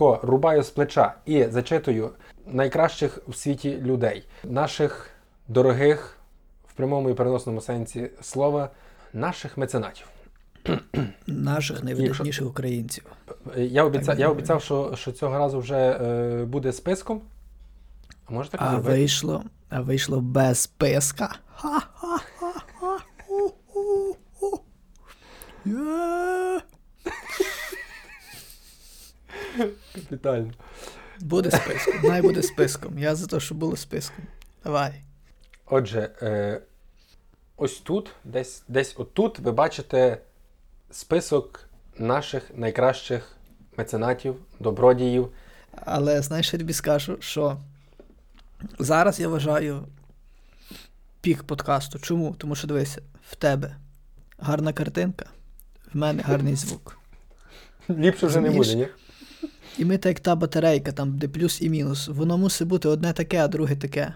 швидко рубаю з плеча і зачитую найкращих в світі людей, наших дорогих, в прямому і переносному сенсі слова, наших меценатів. Наших найвидатніших українців. Я обіцяв, що цього разу вже буде списком. А може так зробити? А вийшло без списка. Капітально. Буде списком. Най буде списком. Я за те, що було списком. Давай. Отже, ось тут, десь отут ви бачите список наших найкращих меценатів, добродіїв. Але, знаєш, я тобі скажу, що зараз я вважаю пік подкасту. Чому? Тому що, дивися, в тебе гарна картинка, в мене гарний звук. Ліпше вже не буде, ні? І ми так, та батарейка, там, де плюс і мінус, воно мусить бути одне таке, а друге таке.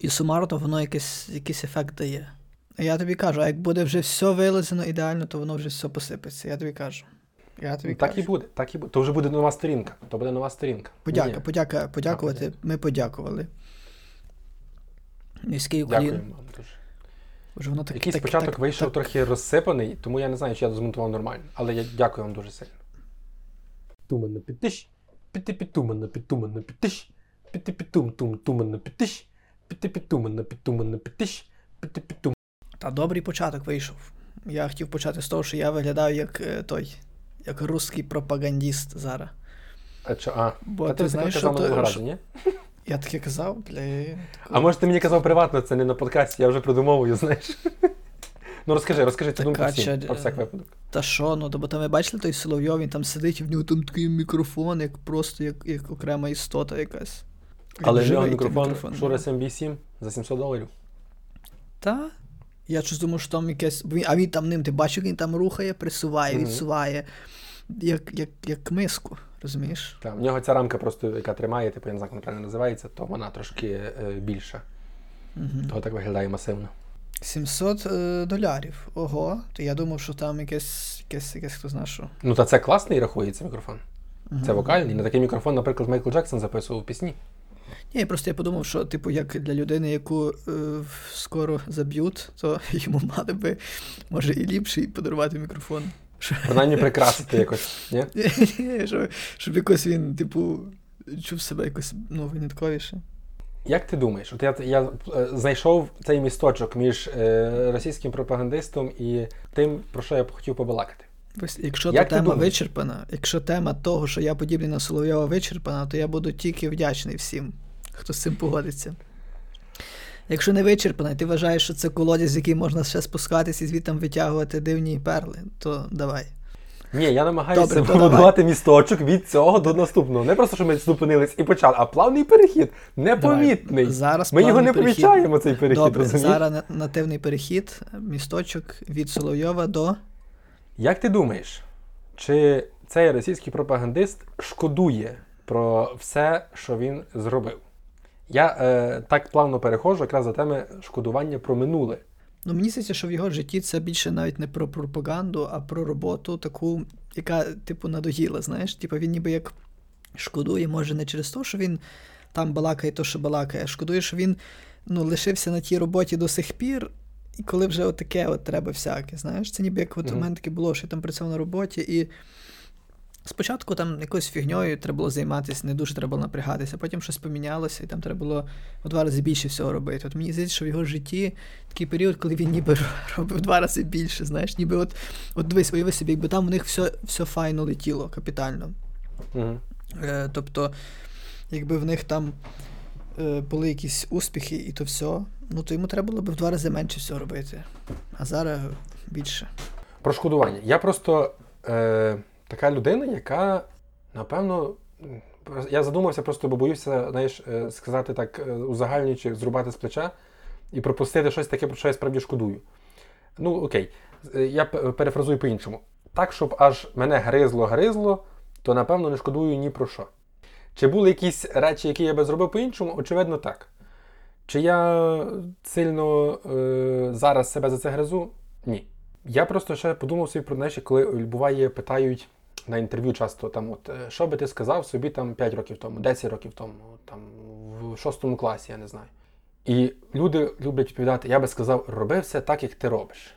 І сумарно воно якийсь ефект дає. Я тобі кажу, а як буде вже все вилазено ідеально, то воно вже все посипеться. Я тобі кажу. Так і буде. То вже буде нова сторінка. Подякувати. Ми подякували. Низький Україн. Дякую, мам, дуже. Уже воно так, якийсь так, початок так, вийшов так, трохи розсипаний, тому я не знаю, чи я змонтував нормально. Але я дякую вам дуже сильно. Тумана підтиш, підтумана підтиш, підтумана підтиш, підтумана підтиш, підтумана. Та добрий початок вийшов. Я хотів почати з того, що я виглядав як русський пропагандист зараз. А що? Бо ти знаєш, що то... Я таке казав, А може ти мені казав приватно, це не на подкасті, я вже придумовую, знаєш. Ну розкажи ти думку всім, про всяк випадок. Та що, бо там ви бачили той Соловйов, він там сидить, і в нього там такий мікрофон, як окрема істота якась. Але в нього мікрофон Shure SM7B за $700. Та? Я щось думав, що там якесь... А він там ним, ти бачив, він там рухає, присуває, відсуває. Як миску, розумієш? Так, в нього ця рамка просто, яка тримає, я не знаю, як правильно називається, то вона трошки більша. Угу. Того так виглядає масивно. $700. Ого. То я думав, що там якесь хто знає що. Ну, та це класний рахується мікрофон. Угу. Це вокальний. На такий мікрофон, наприклад, Майкл Джексон записував пісні. Ні, просто я подумав, що, як для людини, яку скоро заб'ють, то йому мали би, може, і ліпший подарувати мікрофон. Принаймні прикрасити якось, ні? Ні, щоб якось він, чув себе якось, винятковіше. Як ти думаєш, от я знайшов цей місточок між російським пропагандистом і тим, про що я хотів побалакати. Якщо та тема вичерпана, якщо тема того, що я подібний на Соловйова, вичерпана, то я буду тільки вдячний всім, хто з цим погодиться. Якщо не вичерпана, і ти вважаєш, що це колодязь, в який можна ще спускатись і звідти витягувати дивні перли, то давай. Ні, я намагаюся побудувати місточок від цього до наступного. Не просто, що ми зупинились і почали, а плавний перехід, непомітний. Зараз ми його не помічаємо, цей перехід, добре, розумієш? Зараз нативний перехід, місточок від Соловйова до... Як ти думаєш, чи цей російський пропагандист шкодує про все, що він зробив? Я так плавно перехожу якраз за теми шкодування про минуле. Ну, мені здається, що в його житті це більше навіть не про пропаганду, а про роботу таку, яка, надоїла, знаєш? Він ніби як шкодує, може, не через те, що він там балакає то, що балакає, а шкодує, що він лишився на тій роботі до сих пір, і коли вже отаке треба всяке, знаєш? Це ніби як у мене таке було, що я там працював на роботі, і спочатку там якоюсь фігньою треба було займатися, не дуже треба було напрягатися, потім щось помінялося, і там треба було в 2 рази більше всього робити. От мені здається, що в його житті такий період, коли він ніби робив 2 рази більше, знаєш, ніби от дивись, уяви собі, якби там в них все файно летіло, капітально. Тобто, якби в них там були якісь успіхи і то все, то йому треба було б в 2 рази менше всього робити, а зараз більше. Про шкодування. Я просто така людина, яка, напевно, я задумався, просто бо боюся, знаєш, сказати так, узагальнюючи, зрубати з плеча і пропустити щось таке, про що я справді шкодую. Окей, я перефразую по-іншому. Так, щоб аж мене гризло, то, напевно, не шкодую ні про що. Чи були якісь речі, які я би зробив по-іншому? Очевидно, так. Чи я сильно зараз себе за це гризу? Ні. Я просто ще подумав собі про, коли буває, питають, на інтерв'ю часто там, от, що би ти сказав собі там 5 років тому, 10 років тому, там, в 6 класі, я не знаю. І люди люблять відповідати, я би сказав, роби все так, як ти робиш.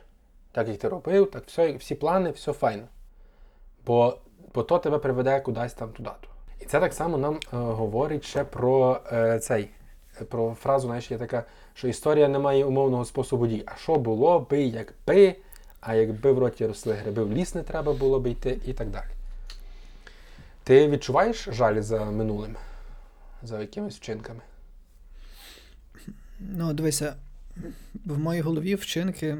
Так, як ти робив, так все, всі плани, все файно. Бо то тебе приведе кудись там туди-ту. І це так само нам говорить ще про про фразу, знаєш, є така, що історія не має умовного способу дій. А що було би, якби, а якби в роті росли гриби, в ліс не треба було би йти і так далі. Ти відчуваєш жаль за минулим? За якимись вчинками? Ну, дивися, в моїй голові вчинки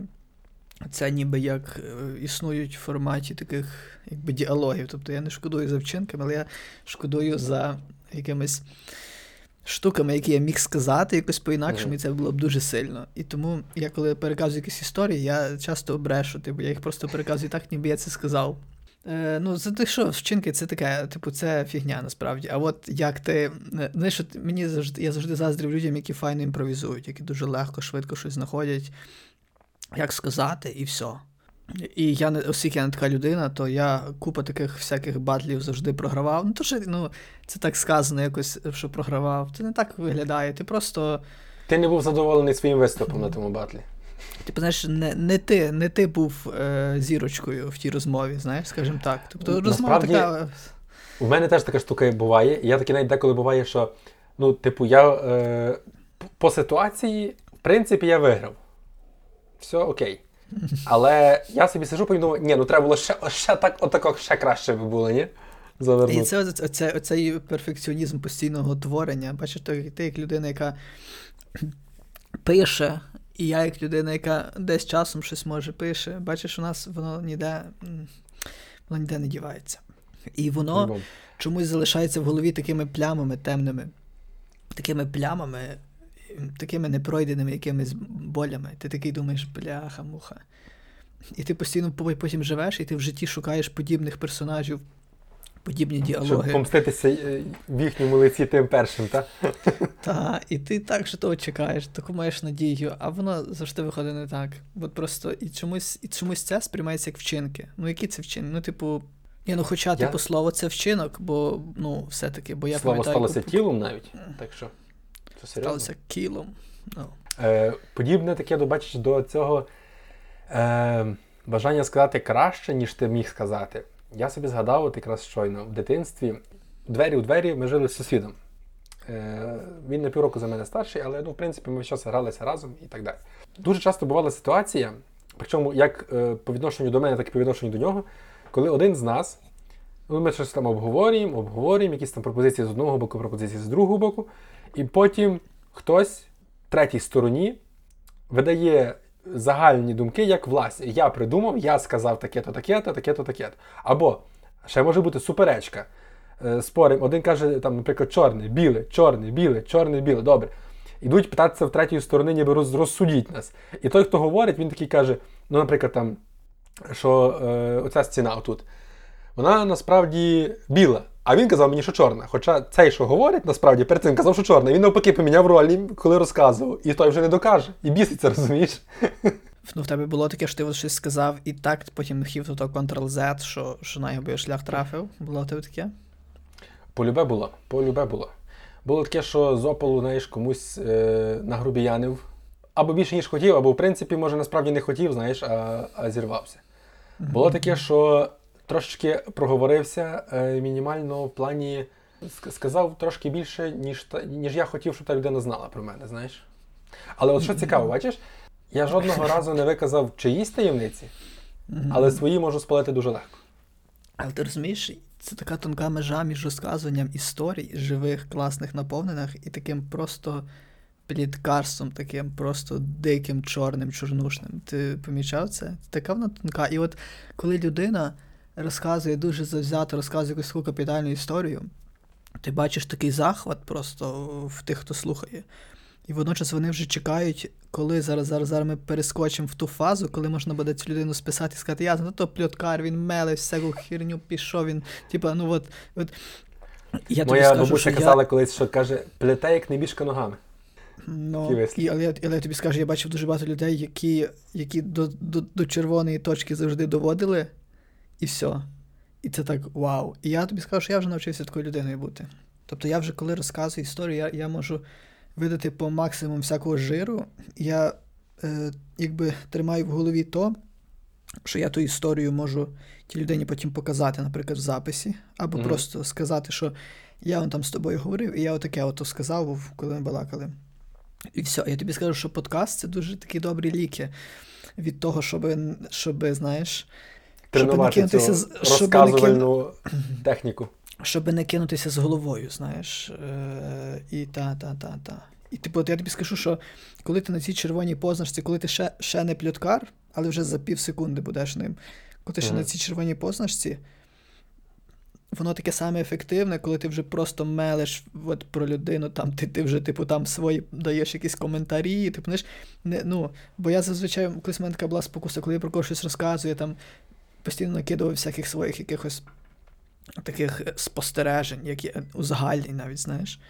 це ніби як існують в форматі таких якби діалогів. Тобто я не шкодую за вчинками, але я шкодую за якимись штуками, які я міг сказати якось по-інакшому, і це було б дуже сильно. І тому я, коли переказую якісь історії, я часто обрешу, типу, я їх просто переказую так, ніби я це сказав. Ну, це що, вчинки, це таке, типу, це фігня насправді. А от як ти, знаєш, мені завжди, я завжди заздрив людям, які файно імпровізують, які дуже легко, швидко щось знаходять, як сказати, і все. І я, оскільки я не така людина, то я купа таких всяких батлів завжди програвав. Ну, то що, ну, це так сказано якось, що програвав. Це не так виглядає, ти просто... Ти не був задоволений своїм виступом на тому батлі. Типу, знаєш, не ти був зірочкою в тій розмові, знаєш, скажімо так. Тобто розмова така... У мене теж така штука буває. Я таки навіть деколи буває, що, ну, типу, я по ситуації, в принципі, я виграв. Все окей. Але я собі сижу, подумав, ні, ну треба було ще так, отако, ще краще би було, ні? Завернути. І це оцей перфекціонізм постійного творення. Бачиш, ти як людина, яка пише, і я як людина, яка десь часом щось може пише. Бачиш, у нас воно ніде не дівається. І воно чомусь залишається в голові такими плямами темними, такими плямами, такими непройденими якимись болями. Ти такий думаєш, бляха-муха. І ти постійно потім живеш, і ти в житті шукаєш подібних персонажів, подібні діалоги. Щоб помститися в їхньому лиці тим першим, так? Так, і ти так же того чекаєш, таку маєш надію, а воно завжди виходить не так. От просто і чомусь це сприймається як вчинки. Ну, які це вчинки? Ну, типу, ні, ну хоча, типу, слово це вчинок, бо, ну, все-таки, бо я пам'ятаю... Слово сталося тілом навіть, так що... Сталося кілом. No. Подібне таке, бачиш, до цього бажання сказати краще, ніж ти міг сказати. Я собі згадав от якраз щойно в дитинстві. У двері ми жили з сусідом. Він на півроку за мене старший, але, ну, в принципі, ми щось гралися разом і так далі. Дуже часто бувала ситуація, причому як по відношенню до мене, так і по відношенню до нього, коли один з нас, ну, ми щось там обговорюємо, якісь там пропозиції з одного боку, пропозиції з другого боку, і потім хтось третій стороні видає загальні думки, як власні. Я придумав, я сказав таке-то, таке-то, таке-то, таке-то. Або ще може бути суперечка. Спорим, один каже, там, наприклад, чорне, біле, чорне, біле, чорне, біле. Добре. Ідуть питатися в третій сторони, ніби розсудіть нас. І той, хто говорить, він такий каже, ну, наприклад, там, що оця стіна отут, вона насправді біла. А він казав мені, що чорна. Хоча цей, що говорить, насправді, перед цим казав, що чорна. Він навпаки поміняв роль, коли розказував. І той вже не докаже. І біситься, розумієш? Ну, в тебе було таке, що ти ось щось сказав, і так потім хів до того Ctrl-Z, що на його шлях трафив. Було в тебе таке? Полюбе було. Було таке, що з опалу, знаєш, комусь нагрубіянив. Або більше, ніж хотів, або, в принципі, може, насправді не хотів, знаєш, а зірвався. Mm-hmm. Було таке, що... Трошечки проговорився мінімально в плані, сказав трошки більше, ніж я хотів, щоб та людина знала про мене, знаєш. Але от що цікаво, бачиш, я жодного разу не виказав чиїсь таємниці, але свої можу спалити дуже легко. Але ти розумієш, це така тонка межа між розказуванням історій, живих, класних наповнених і таким просто пліткарством, таким просто диким, чорним, чорнушним. Ти помічав це? Така вона тонка. І от коли людина розказує дуже завзято, розказує якусь капітальну історію, ти бачиш такий захват просто в тих, хто слухає. І водночас вони вже чекають, коли зараз ми перескочимо в ту фазу, коли можна буде цю людину списати і сказати, я знаю, то пліткар, він мелив всяку херню, пішов він, типа, ну от. Я тобі моя бабуся казала колись, що каже, плете як небіжка ногами. Ну, але я тобі скажу, я бачив дуже багато людей, які до червоної точки завжди доводили, і все. І це так вау. І я тобі скажу, що я вже навчився такою людиною бути. Тобто я вже коли розказую історію, я можу видати по максимуму всякого жиру. Я якби тримаю в голові то, що я ту історію можу тій людині потім показати, наприклад, в записі. Або просто сказати, що я он там з тобою говорив, і я отаке ото сказав, коли ми балакали. І все. Я тобі скажу, що подкаст – це дуже такі добрі ліки від того, щоби знаєш... Тренувати цю розказувальну техніку. Щоб не кинутися з головою, знаєш. І І типу, я тобі скажу, що коли ти на цій червоній позначці, коли ти ще не пліткар, але вже за пів секунди будеш ним, коли ти ще на цій червоній позначці, воно таке саме ефективне, коли ти вже просто мелиш от, про людину, там ти вже типу там свої даєш якісь коментарі, ти понимаєш, ну, бо я зазвичай, колись в мене така була спокуса, коли я про когось щось розказую, там постійно накидував всяких своїх якихось таких спостережень, які узагальні навіть, знаєш.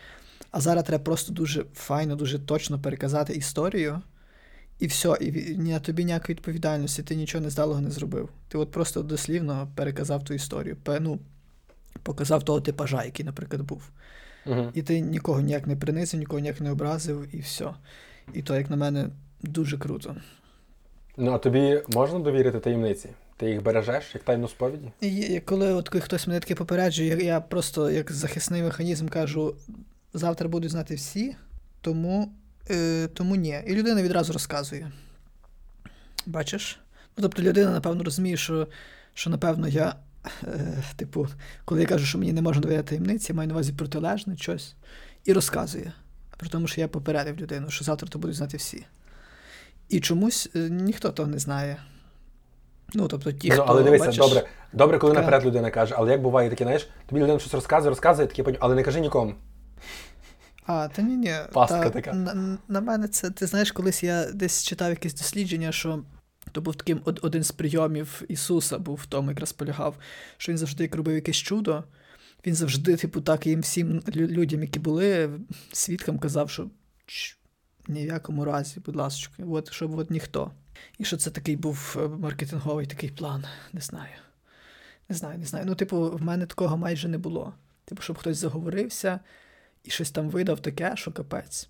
А зараз треба просто дуже файно, дуже точно переказати історію, і все, і на тобі ніякої відповідальності, ти нічого нездалого не зробив. Ти от просто дослівно переказав ту історію, ну, показав того типажа, який, наприклад, був. І ти нікого ніяк не принизив, нікого ніяк не образив, і все. І то, як на мене, дуже круто. Ну, а тобі можна довірити таємниці? Ти їх бережеш, як тайну сповіді? І коли от хтось мене таке попереджує, я просто як захисний механізм кажу, завтра будуть знати всі, тому ні. І людина відразу розказує. Бачиш? Ну, тобто людина, напевно, розуміє, що напевно, я, типу, коли я кажу, що мені не можна довіряти таємниці, я маю на увазі протилежне щось, і розказує. При тому, що я попередив людину, що завтра то будуть знати всі. І чомусь ніхто того не знає. Ну, тобто ті, хто, але дивися, бачиш, добре, коли наперед людина каже, але як буває таке, знаєш, тобі людина щось розказує, таке, але не кажи нікому. А, та ні. Пастка така. На мене це, ти знаєш, колись я десь читав якесь дослідження, що то був таким один з прийомів Ісуса, був в тому, якраз полягав, що він завжди, як робив якесь чудо, він завжди, типу, так їм всім людям, які були, свідкам казав, що ні в якому разі, будь ласка, от, щоб от ніхто. І що це такий був маркетинговий такий план, не знаю. Ну, типу, в мене такого майже не було. Типу, щоб хтось заговорився і щось там видав таке, що капець.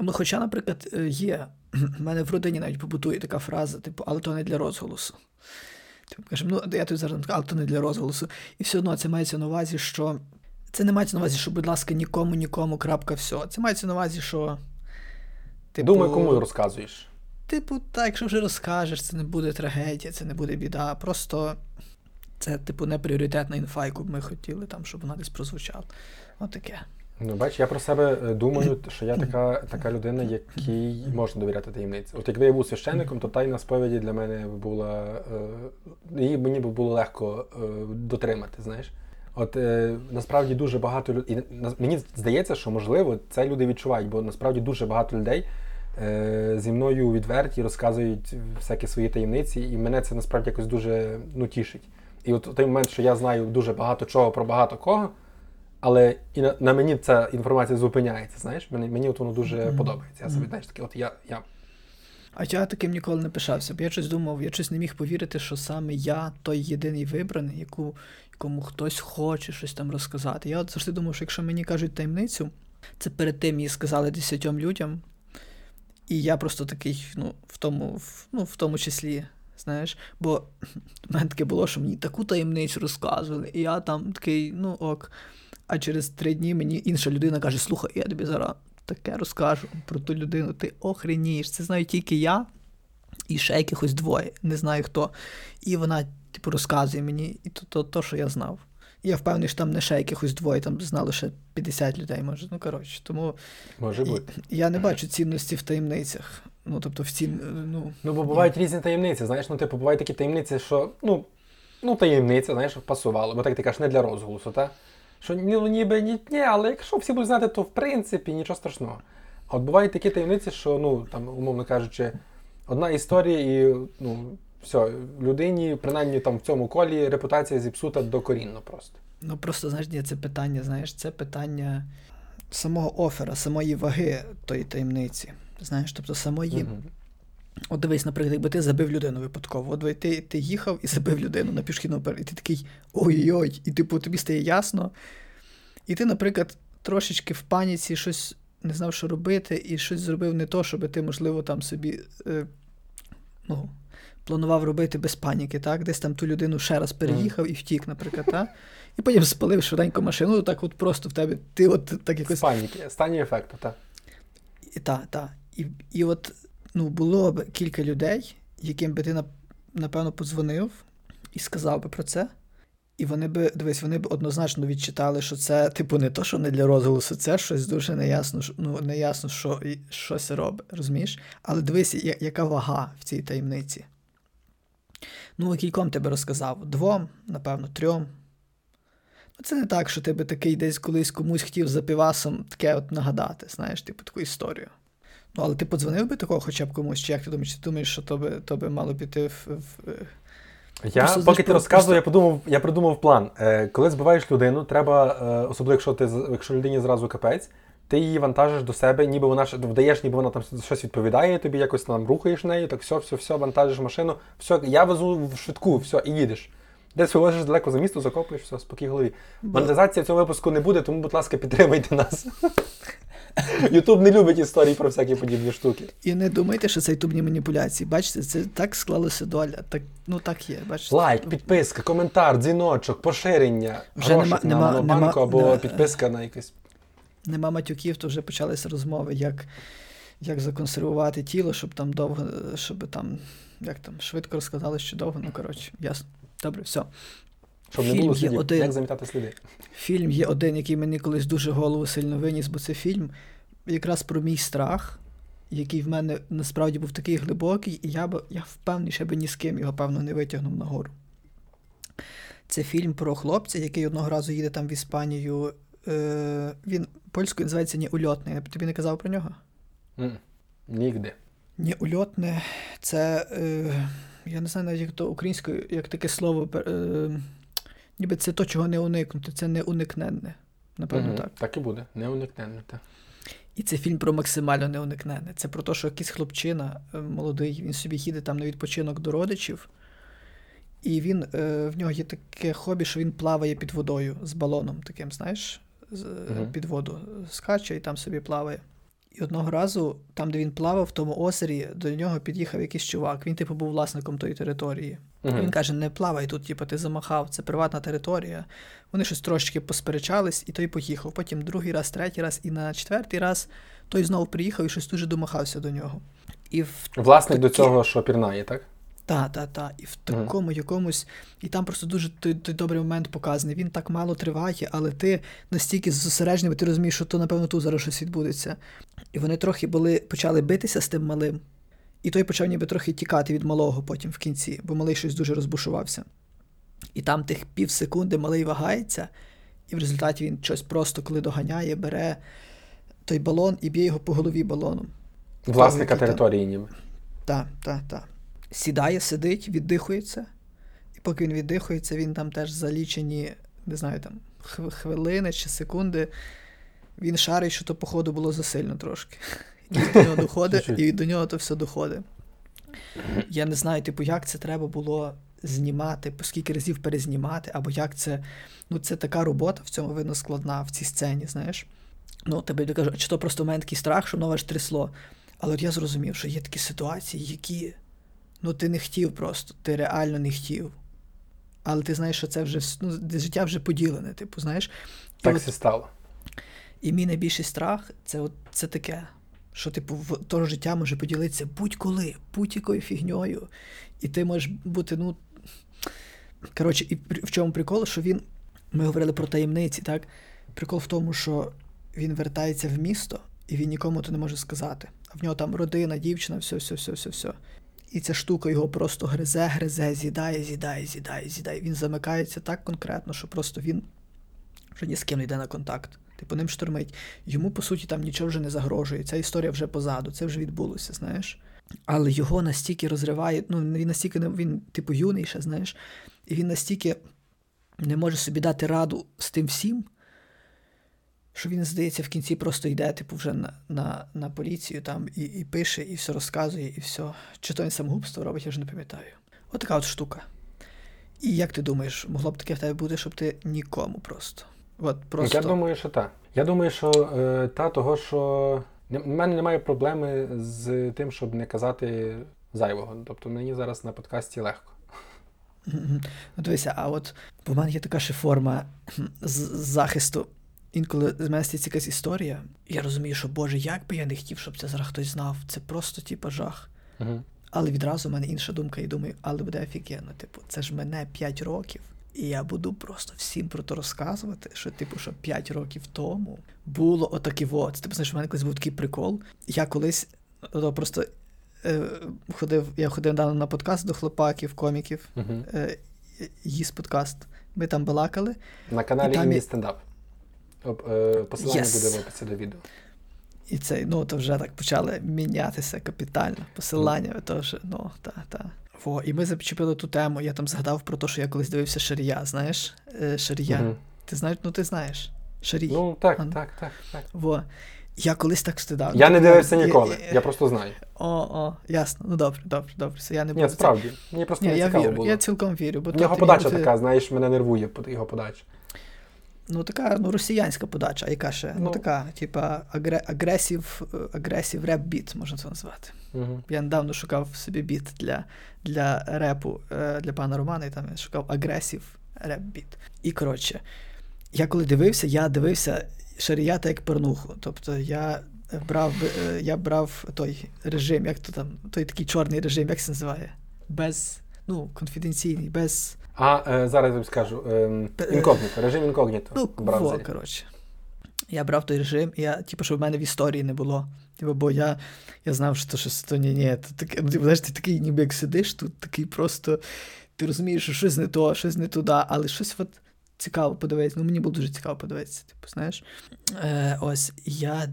Ну, хоча, наприклад, є, в мене в родині навіть побутує така фраза, типу, але то не для розголосу. Типу, кажемо, ну, я тут зараз, але то не для розголосу. І все одно це мається на увазі, що... Це не мається на увазі, що, будь ласка, нікому, крапка, все. Це мається на увазі, що... Типу, думаю, кому розказуєш. Типу, так, якщо вже розкажеш, це не буде трагедія, це не буде біда. Просто це, типу, не пріоритетна інфа, яку б ми хотіли, там, щоб вона десь прозвучала. Отаке. Ну, бач, я про себе думаю, що я така людина, якій можна довіряти таємниці. От якби я був священником, то тайна сповіді для мене була... Її мені б було легко дотримати, знаєш. От насправді дуже багато людей... Мені здається, що, можливо, це люди відчувають, бо насправді дуже багато людей зі мною відверті, розказують всякі свої таємниці, і мене це насправді якось дуже, ну, тішить. І от той момент, що я знаю дуже багато чого про багато кого, але і на мені ця інформація зупиняється, знаєш? Мені от воно дуже подобається. Я собі, знаєш, таке, от я. А я таким ніколи не пишався, бо я щось думав, я щось не міг повірити, що саме я той єдиний вибраний, якому хтось хоче щось там розказати. Я от завжди думав, що якщо мені кажуть таємницю, це перед тим її сказали 10 людям, і я просто такий, ну, в тому числі, знаєш, бо в мене таке було, що мені таку таємницю розказували, і я там такий, ну ок, а через 3 дні мені інша людина каже, слухай, я тобі зараз таке розкажу про ту людину, ти охренієш, це знаю тільки я і ще якихось 2, не знаю хто, і вона, типу, розказує мені, і то, що я знав. Я впевнений, що там не ще якихось 2, там знали ще 50 людей, може. Ну, коротше, тому... Може бути. Я не бачу цінності в таємницях. Ну, тобто, Ну, бо бувають різні таємниці, знаєш. Ну, типу, бувають такі таємниці, що, ну таємниця, знаєш, пасувало. Бо так ти кажеш, не для розголосу, та? Що, ну, ніби, ні, але якщо всі будуть знати, то, в принципі, нічого страшного. А от бувають такі таємниці, що, ну, там, умовно кажучи, одна історія і, ну... Все, людині, принаймні там в цьому колі, репутація зіпсута докорінно просто. Ну просто, знаєш, це питання самого офера, самої ваги тої таємниці. Знаєш, тобто самої От дивись, наприклад, якби ти забив людину випадково. От ти їхав і забив людину на пішохідному переході, і ти такий ой-ой-ой, і типу тобі стає ясно. І ти, наприклад, трошечки в паніці щось не знав, що робити, і щось зробив не то, щоб ти, можливо, там собі планував робити без паніки, так? Десь там ту людину ще раз переїхав і втік, наприклад, так? І потім спалив швиденько машину, так от просто в тебе, ти от так якось... З паніки, стані ефекту, так? Так. І от, було б кілька людей, яким би ти, напевно, подзвонив і сказав би про це. І вони б однозначно відчитали, що це, типу, не то, що не для розголосу, це щось дуже неясно, що це робить, розумієш? Але дивись, яка вага в цій таємниці. Кільком тебе розказав? 2, напевно, 3. Це не так, що ти би такий десь колись комусь хотів за півасом таке от нагадати, знаєш, типу, таку історію. Але ти подзвонив би такого хоча б комусь, чи як ти думаєш, що то би мало піти Поки ти розказував, я придумав план. Коли збиваєш людину, треба, особливо якщо людині зразу капець, ти її вантажиш до себе, ніби вона вдаєш, ніби вона там щось відповідає, тобі якось там рухаєш нею, так все, вантажиш машину, все, я везу в швидку, все, і їдеш. Десь вивозиш далеко за місто, закопуєш, все, спокій голові. Монетизації в цьому випуску не буде, тому, будь ласка, підтримайте нас. Ютуб не любить історії про всякі подібні штуки. І не думайте, що це ютубні маніпуляції. Бачите, це так склалося доля. Так, так є, бачите. Лайк, підписка, коментар, дзвіночок, поширення. Вже грошок на Монобанку або підписка на якийсь. Нема матюків, то вже почалися розмови, як законсервувати тіло, щоб там довго, швидко розказали, що довго, ясно. Добре, все. Щоб не було слідів, як замітати сліди. Фільм є один, який мені колись дуже голову сильно виніс, бо це фільм якраз про мій страх, який в мене насправді був такий глибокий, і я впевнений, що я би ні з ким його, певно, не витягнув нагору. Це фільм про хлопця, який одного разу їде там в Іспанію. Він польською називається «Неульотне». Я тобі не казав про нього? Нігде. «Неульотне» — це... Я не знаю навіть, як то українською, як таке слово, ніби це то, чого не уникнути, це неуникненне, напевно, так. Так і буде, неуникненне, так. І це фільм про максимально неуникненне. Це про те, що якийсь хлопчина молодий, він собі їде там на відпочинок до родичів, і в нього є таке хобі, що він плаває під водою з балоном таким, знаєш, під воду скаче і там собі плаває. І одного разу, там, де він плавав, в тому озері, до нього під'їхав якийсь чувак. Він, типу, був власником тої території. Uh-huh. Він каже, не плавай тут, типу, ти замахав, це приватна територія. Вони щось трошечки посперечались, і той поїхав. Потім другий раз, третій раз, і на четвертий раз той знову приїхав і щось дуже домахався до нього. І власник до цього, що пірнає, так? Так. І в такому якомусь... І там просто дуже той добрий момент показаний. Він так мало триває, але ти настільки зосереджений, бо ти розумієш, що то, напевно, тут зараз щось відбудеться. І вони трохи почали битися з тим малим. І той почав ніби трохи тікати від малого потім в кінці, бо малий щось дуже розбушувався. І там тих пів секунди малий вагається, і в результаті він щось просто, коли доганяє, бере той балон і б'є його по голові балоном. Власника території ніби. Так. Сідає, сидить, віддихується. І поки він віддихується, він там теж за лічені, не знаю, там хвилини чи секунди, він шарить, що то, походу, було засильно трошки. І до нього то все доходить. Я не знаю, як це треба було знімати, по скільки разів перезнімати, або як це... це така робота, в цьому, видно, складна, в цій сцені, знаєш. Тобі кажуть, чи то просто в мене такий страх, що воно аж трясло. Але от я зрозумів, що є такі ситуації, які... ти не хотів просто, ти реально не хотів. Але ти знаєш, що це вже, життя вже поділене, знаєш. Так все стало. І мій найбільший страх, це таке, що, то життя може поділитися будь-коли, будь-якою фігньою. І ти можеш бути, і в чому прикол, що ми говорили про таємниці, так? Прикол в тому, що він вертається в місто, і він нікому то не може сказати. А в нього там родина, дівчина, все. І ця штука його просто гризе, з'їдає. Він замикається так конкретно, що просто він вже ні з ким не йде на контакт. Ним штормить. Йому, по суті, там нічого вже не загрожує. Ця історія вже позаду, це вже відбулося, знаєш. Але його настільки розриває, він настільки, юний ще, знаєш, і він настільки не може собі дати раду з тим всім, що він, здається, в кінці просто йде, типу, вже на поліцію там і пише, і все розказує, і все. Чи то він самогубство робить, я вже не пам'ятаю. Отака от штука. І як ти думаєш, могло б таке в тебе бути, щоб ти нікому просто? От просто. Я думаю, що так. Я думаю, що того, що... У мене немає проблеми з тим, щоб не казати зайвого. Тобто мені зараз на подкасті легко. Ну, дивися, а от в мене є така ще форма захисту. Інколи з мене стається якась історія, я розумію, що, Боже, як би я не хотів, щоб це зараз хтось знав. Це просто, типу, жах. Угу. Але відразу в мене інша думка, і думаю, але буде офігенно. Типу, це ж мене 5 років, і я буду просто всім про то розказувати, що, типу, що 5 років тому було отаке во. Це, типу, знаєш, у мене колись був такий прикол. Я колись просто ходив недавно на подкаст до хлопаків, коміків, їз подкаст. Ми там балакали. На каналі там... «Імі стендап». Посилання буде в описі до відео. І це, ну, то вже так почали мінятися капітально. Посилання, теж, ну, та. Во, і ми зачепили ту тему, я там згадав про те, що я колись дивився Шарія, знаєш? Шарія. Mm-hmm. Ти знаєш, ну ти знаєш. Шарій. Ну, так. Во. Я колись так стидав. Я не дивився ніколи, я просто знаю. Ясно. Ну, добре. Я не буду. Ні, справді. Мені просто не цікаво вірю. Було. Я цілком вірю. Бо його подача така, знаєш, мене нервує його подача. Ну, така, ну, росіянська подача, а яка ще? Ну, така, типа, агресів реп-біт, можна це назвати. Угу. Я недавно шукав собі біт для репу, для пана Романа, і там я шукав агресів реп-біт. І, коротше, я коли дивився, Шаріята як пернуху. Тобто, я брав той режим, як то там, той такий чорний режим, як це називає? Конфіденційний, без... зараз я вам скажу, інкогніто, режим інкогніто. Ну, во, коротше. Я брав той режим, я, типу, щоб в мене в історії не було. Типу, бо я знав, що то ні, то таке, ну, знаєш, ти такий, ніби як сидиш тут, такий просто, ти розумієш, що щось не то, щось не туди, але щось от цікаво подивитися. Ну, мені було дуже цікаво подивитися, типу, знаєш. Ось, я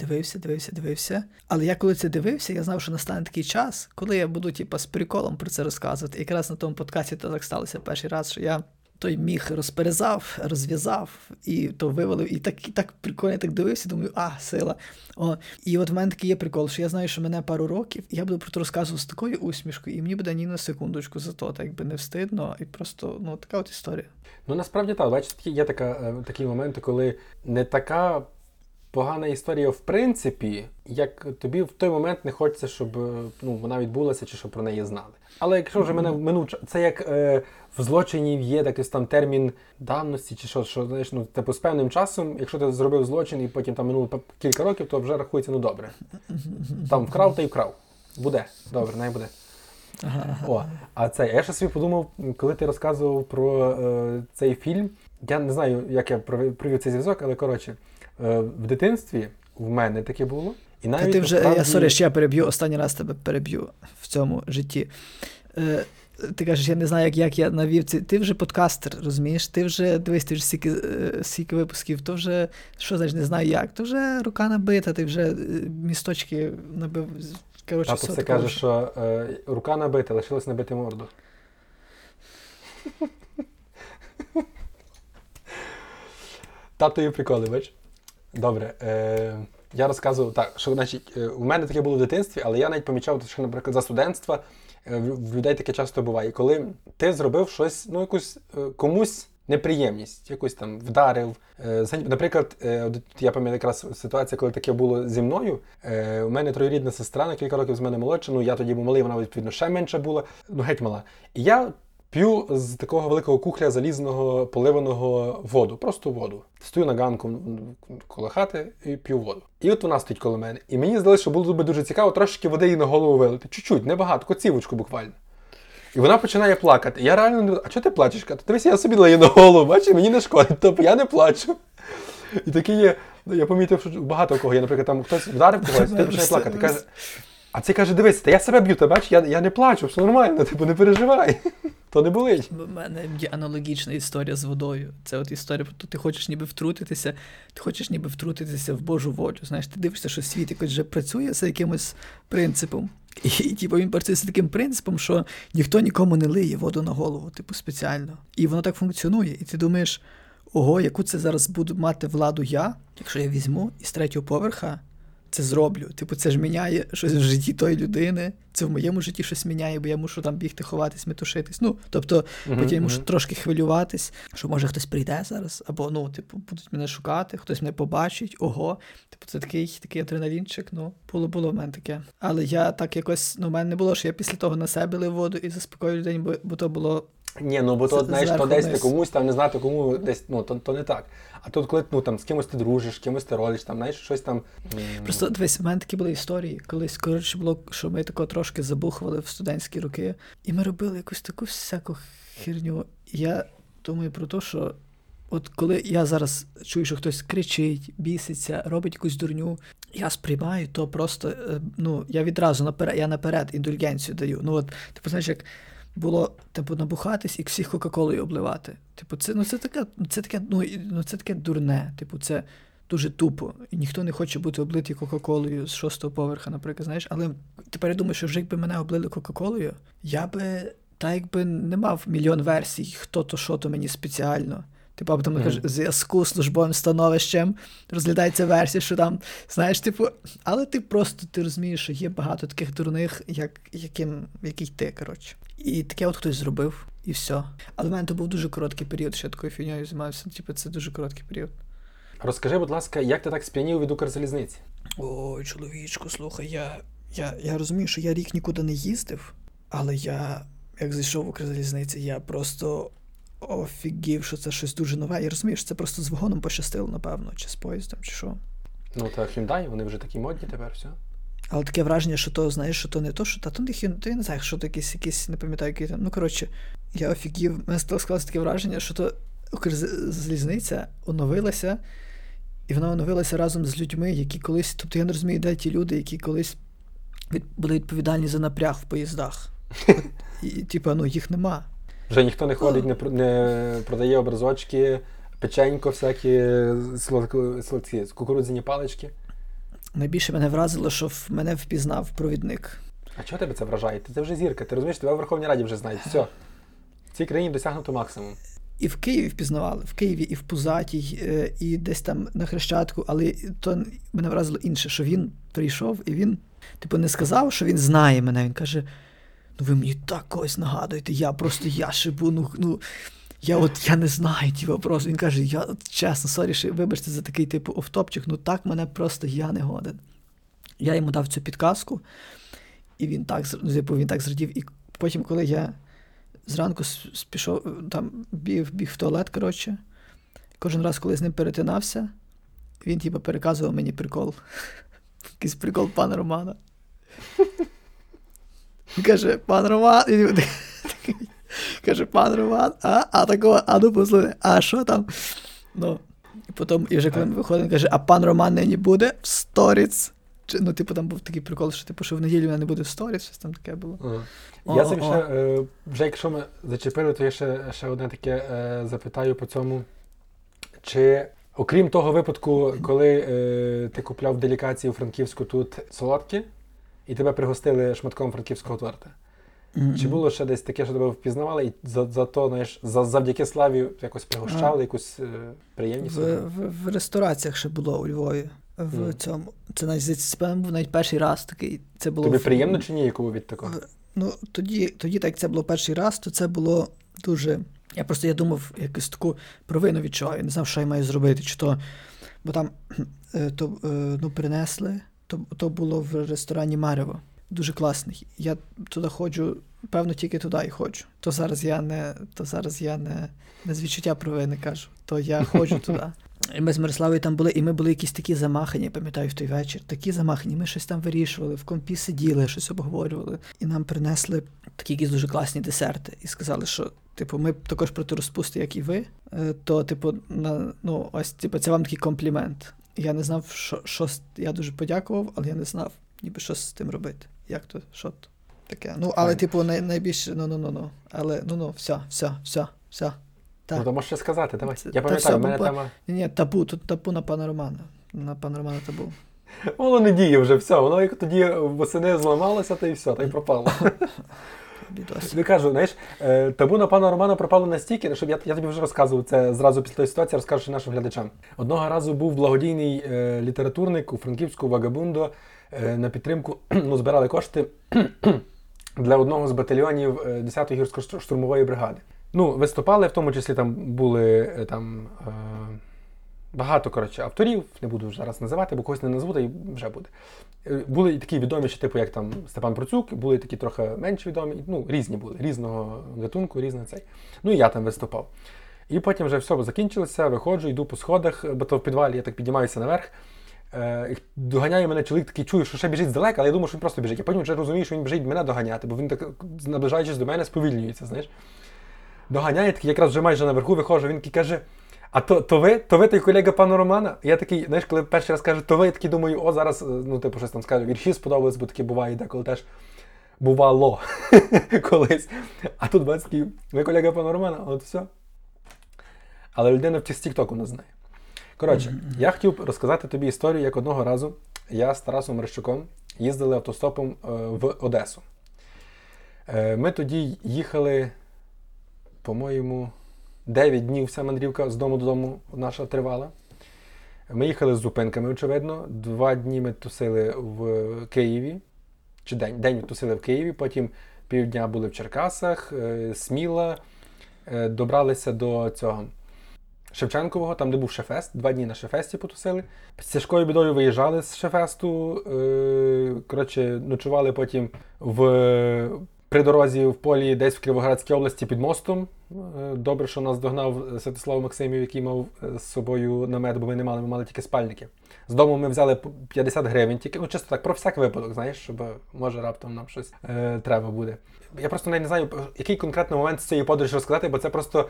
дивився. Але я коли це дивився, я знав, що настане такий час, коли я буду, типу, з приколом про це розказувати. І якраз на тому подкасті то так сталося перший раз, що я той міг розперезав, розв'язав, і то вивалив. І так прикольно, так дивився, думаю, сила. І от в мене такий є прикол, що я знаю, що мене пару років, і я буду про це розказувати з такою усмішкою, і мені буде ні на секундочку за то, так би не встидно, і просто, ну, така от історія. Ну, насправді так, бачите, є такі моменти, коли не така погана історія в принципі, як тобі в той момент не хочеться, щоб, ну, вона відбулася, чи щоб про неї знали. Але якщо вже мене минуче, це як в злочині є такий там термін давності, чи що, знаєш, ну, типу, з певним часом, якщо ти зробив злочин і потім там минуло кілька років, то вже рахується, ну, добре. Там вкрав, та й вкрав. Буде. Добре, най буде. О, а це, я ще собі подумав, коли ти розказував про цей фільм, я не знаю, як я провів цей зв'язок, але, коротше, в дитинстві в мене таке було. І навіть ти вже, насправді... ще я переб'ю, останній раз тебе переб'ю в цьому житті. Ти кажеш, я не знаю, як я навів це. Ти вже подкастер, розумієш? Ти вже, дивись, ти вже стільки випусків, то вже, що значить, не знаю як, то вже рука набита, ти вже місточки набив. Коротше, а все ти кажеш, що рука набита, лишилось набити морду. Татові приколи, бач? Добре. Я розказував, так, що, значить, у мене таке було в дитинстві, але я навіть помічав, що, наприклад, за студентства в людей таке часто буває. І коли ти зробив щось, ну, якусь комусь неприємність, якусь там вдарив. Наприклад, я пам'ятаю якраз ситуація, коли таке було зі мною. У мене троюрідна сестра, на кілька років з мене молодша, ну, я тоді був малий, вона, відповідно, ще менша була, ну, геть мала. І я п'ю з такого великого кухля залізного, поливаного воду, просто воду. Стою на ганку коло хати і п'ю воду. І от вона стоїть коло мене. І мені здалося, що було би дуже цікаво трошечки води їй на голову вилити. Чуть-чуть, небагато, коцівочку буквально. І вона починає плакати. Я реально не розумію, а чого ти плачеш? Та дивись, я собі лаю на голову, бачиш, мені не шкодить, тобто я не плачу. І такі є, я помітив, що багато кого є, наприклад, там хтось вдарив когось, ти починає плакати. Каже, а цей каже, дивись, та я себе б'ю, та бачиш, я не плачу, все нормально, типу, не переживай. То не болить. У мене є аналогічна історія з водою. Це от історія, ти хочеш ніби втрутитися в Божу волю. Знаєш, ти дивишся, що світ якось вже працює за якимось принципом. І типу, він працює за таким принципом, що ніхто нікому не лиє воду на голову, типу, спеціально. І воно так функціонує. І ти думаєш, ого, яку це зараз буду мати владу я, якщо я візьму і з третього поверха це зроблю. Типу, це ж міняє щось в житті тої людини, це в моєму житті щось міняє, бо я мушу там бігти, ховатись, метушитись. Ну, тобто, потім я мушу трошки хвилюватись, що може хтось прийде зараз, або, ну, типу, будуть мене шукати, хтось мене побачить, ого. Типу, це такий адреналінчик, ну, було в мене таке. Але я так якось, ну, в мене не було, що я після того на себе лив воду і заспокоюю людей, бо то було... Ні, ну, бо то, знаєш, то десь ти комусь, там, не знати кому, десь, ну, то не так. А тут, коли, ну, там, з кимось ти дружиш, з кимось ти родиш, там, знаєш, щось там... Просто, дивись, в мене такі були історії, колись, коротше, було, що ми такого трошки забухували в студентські роки, і ми робили якусь таку всяку херню. Я думаю про те, що от коли я зараз чую, що хтось кричить, біситься, робить якусь дурню, я сприймаю, то просто, ну, я відразу наперед індульгенцію даю. Ну, от, типу, знаєш, як... було, типу, набухатись і всіх кока-колою обливати. Типу, це, ну, це таке дурне. Типу, це дуже тупо. І ніхто не хоче бути облитий кока-колою з шостого поверха, наприклад, знаєш. Але тепер я думаю, що вже якби мене облили кока-колою, я би, та якби не мав мільйон версій, хто то, що то мені спеціально. Типу, або там, каже, в зв'язку з службовим становищем розглядається версія, що там, знаєш, типу, але ти розумієш, що є багато таких дурних, який ти, коротше. І таке от хтось зробив, і все. Але в мене то був дуже короткий період, що я такою фігньою займався, типу, це дуже короткий період. Розкажи, будь ласка, як ти так сп'янів від Укрзалізниці? Ой, чоловічку, слухай, я розумію, що я рік нікуди не їздив, але я, як зайшов в Укрзалізниці, я просто... офігів, що це щось дуже нове. Я розумію, що це просто з вагоном пощастило, напевно, чи з поїздом, чи що. Ну, та Hyundai, вони вже такі модні тепер, все. Але таке враження, що то, знаєш, що то не то, що... Та то не Hyundai, я не знаю, що то якісь, не пам'ятаю, які там... Ну, коротше, я офігів. Мене склалося таке враження, що то Укрзалізниця оновилася, і вона оновилася разом з людьми, які колись... Тобто я не розумію, де ті люди, які колись були відповідальні за напряг в поїздах. Типа, ну, їх нема. Вже ніхто не ходить, не продає образочки, печенько всякі, кукурудзяні палички. Найбільше мене вразило, що мене впізнав провідник. А чого тебе це вражає? Ти вже зірка, ти розумієш, тебе в Верховній Раді вже знають. Все. В цій країні досягнуто максимум. І в Києві впізнавали, в Києві і в Пузатій, і десь там на Хрещатку, але то мене вразило інше, що він прийшов і він, типу, не сказав, що він знає мене, він каже... Ну ви мені так когось нагадуєте, я шибу, ну, я не знаю ті вопроси. Він каже, я чесно, сорі, вибачте за такий типу офтопчик, ну так мене просто я не годен. Я йому дав цю підказку, і він так зрадів. І потім, коли я зранку пішов, там, біг в туалет, коротше, кожен раз, коли з ним перетинався, він типу переказував мені прикол. Якийсь прикол пана Романа. Каже, пан Роман, а такого, а ну послухай, а що там? Ну, і потім, і вже коли ми виходимо, каже, а пан Роман нині буде в сторіц. Ну, типу, там був такий прикол, що типу, що в неділю мене не буде в сторіц, щось там таке було. Я цим ще, вже якщо ми зачепили, то я ще одне таке запитаю по цьому. Чи, окрім того випадку, коли ти купляв в делікації у Франківську тут солодкі, і тебе пригостили шматком франківського торта. Чи було ще десь таке, що тебе впізнавали, і завдяки славі якось пригощали, якусь приємність? В рестораціях ще було у Львові. Цьому. Це навіть перший раз такий. Це було тобі приємно чи ні, якому від такого? Ну, тоді, так як це було перший раз, то це було дуже... Я думав якусь таку провину відчував. Я не знав, що я маю зробити. Чи то... Бо там принесли... То було в ресторані «Марево». Дуже класний. Я туди ходжу, певно, тільки туди і ходжу. То зараз я не з відчуття провини кажу. То я ходжу туди. І ми з Мирославою там були, і ми були якісь такі замахані, пам'ятаю, в той вечір. Такі замахані, ми щось там вирішували, в компі сиділи, щось обговорювали. І нам принесли такі якісь дуже класні десерти. І сказали, що, типу, ми також проти розпусти, як і ви. То, типу, це вам такий комплімент. Я не знав, що я дуже подякував, але я не знав, ніби що з тим робити. Як то, що таке. Ну, але, типу, найбільше, все. Так. Ну, то можеш сказати, давай. Я пам'ятаю, в мене тема... Ні, табу, тут табу на пана Романа. На пана Романа табу. Воно не діє вже, все. Воно як тоді восени зламалося, та й все, та й пропало. бідос. Не кажу, знаєш, табу на пана Романа пропало настільки, щоб я тобі вже розказував це зразу після тої ситуації, розкажу нашим глядачам. Одного разу був благодійний літературник у Франківську Вагабундо, на підтримку, ну, збирали кошти для одного з батальйонів 10-ї гірсько-штурмової бригади. Ну, виступали, в тому числі там були там багато, коротше, авторів, не буду вже зараз називати, бо когось не назву, та й вже буде. Були і такі відомі, що, типу, як там Степан Процюк, були такі трохи менш відомі, ну, різні були, різного гатунку, різного цей. Ну, і я там виступав. І потім вже все закінчилося, виходжу, йду по сходах, бо то в підвалі я так піднімаюся наверх. Доганяє мене чоловік, такий чую, що ще біжить здалека, але я думаю, що він просто біжить. Я потім вже розумію, що він біжить мене доганяти, бо він так, наближаючись до мене, сповільнюється, знаєш. Доганяє, такий якраз вже майже наверху виходжу, він такий каже: "А то ви той колега пана Романа?" Я такий, знаєш, коли перший раз каже, то ви, я такий думаю, о, зараз, ну, типу, щось там скажу, вірші сподобались, бо таке буває, деколи теж бувало колись. А тут бацький, ви колега пана Романа, от все. Але людина в тік-току не знає. Коротше, я хотів розказати тобі історію, як одного разу я з Тарасом Марчуком їздили автостопом в Одесу. Ми тоді їхали, по-моєму, 9 днів вся мандрівка з дому додому наша тривала. Ми їхали з зупинками, очевидно. 2 дні ми тусили в Києві, чи день тусили в Києві, потім півдня були в Черкасах, Сміла, добралися до цього Шевченкового, там де був Шефест, 2 дні на Шефесті потусили. З тяжкою бідою виїжджали з Шефесту, коротше, ночували потім при дорозі в полі десь в Кіровоградській області під мостом. Добре, що нас догнав Святослав Максимів, який мав з собою намет, бо ми мали тільки спальники. З дому ми взяли 50 гривень тільки, ну чисто так, про всяк випадок, знаєш, щоб, може, раптом нам щось треба буде. Я просто не знаю, який конкретний момент з цієї подорожі розказати, бо це просто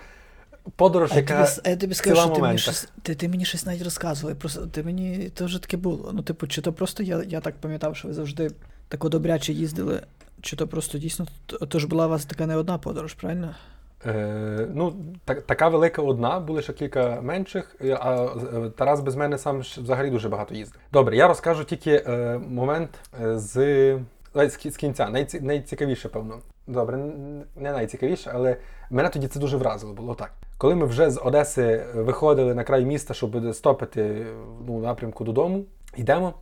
подорож, яка ціла момента. Ти мені щось навіть розказував, просто ти мені, то вже таке було. Ну, типу, чи то просто я так пам'ятав, що ви завжди тако добряче їздили, чи то просто дійсно, то ж була у вас така не одна подорож, правильно? Ну, така велика одна, були ще кілька менших, а Тарас без мене сам взагалі дуже багато їздив. Добре, я розкажу тільки момент з кінця, найцікавіше, певно. Добре, не найцікавіше, але мене тоді це дуже вразило було так. Коли ми вже з Одеси виходили на край міста, щоб стопити, ну, напрямку додому, йдемо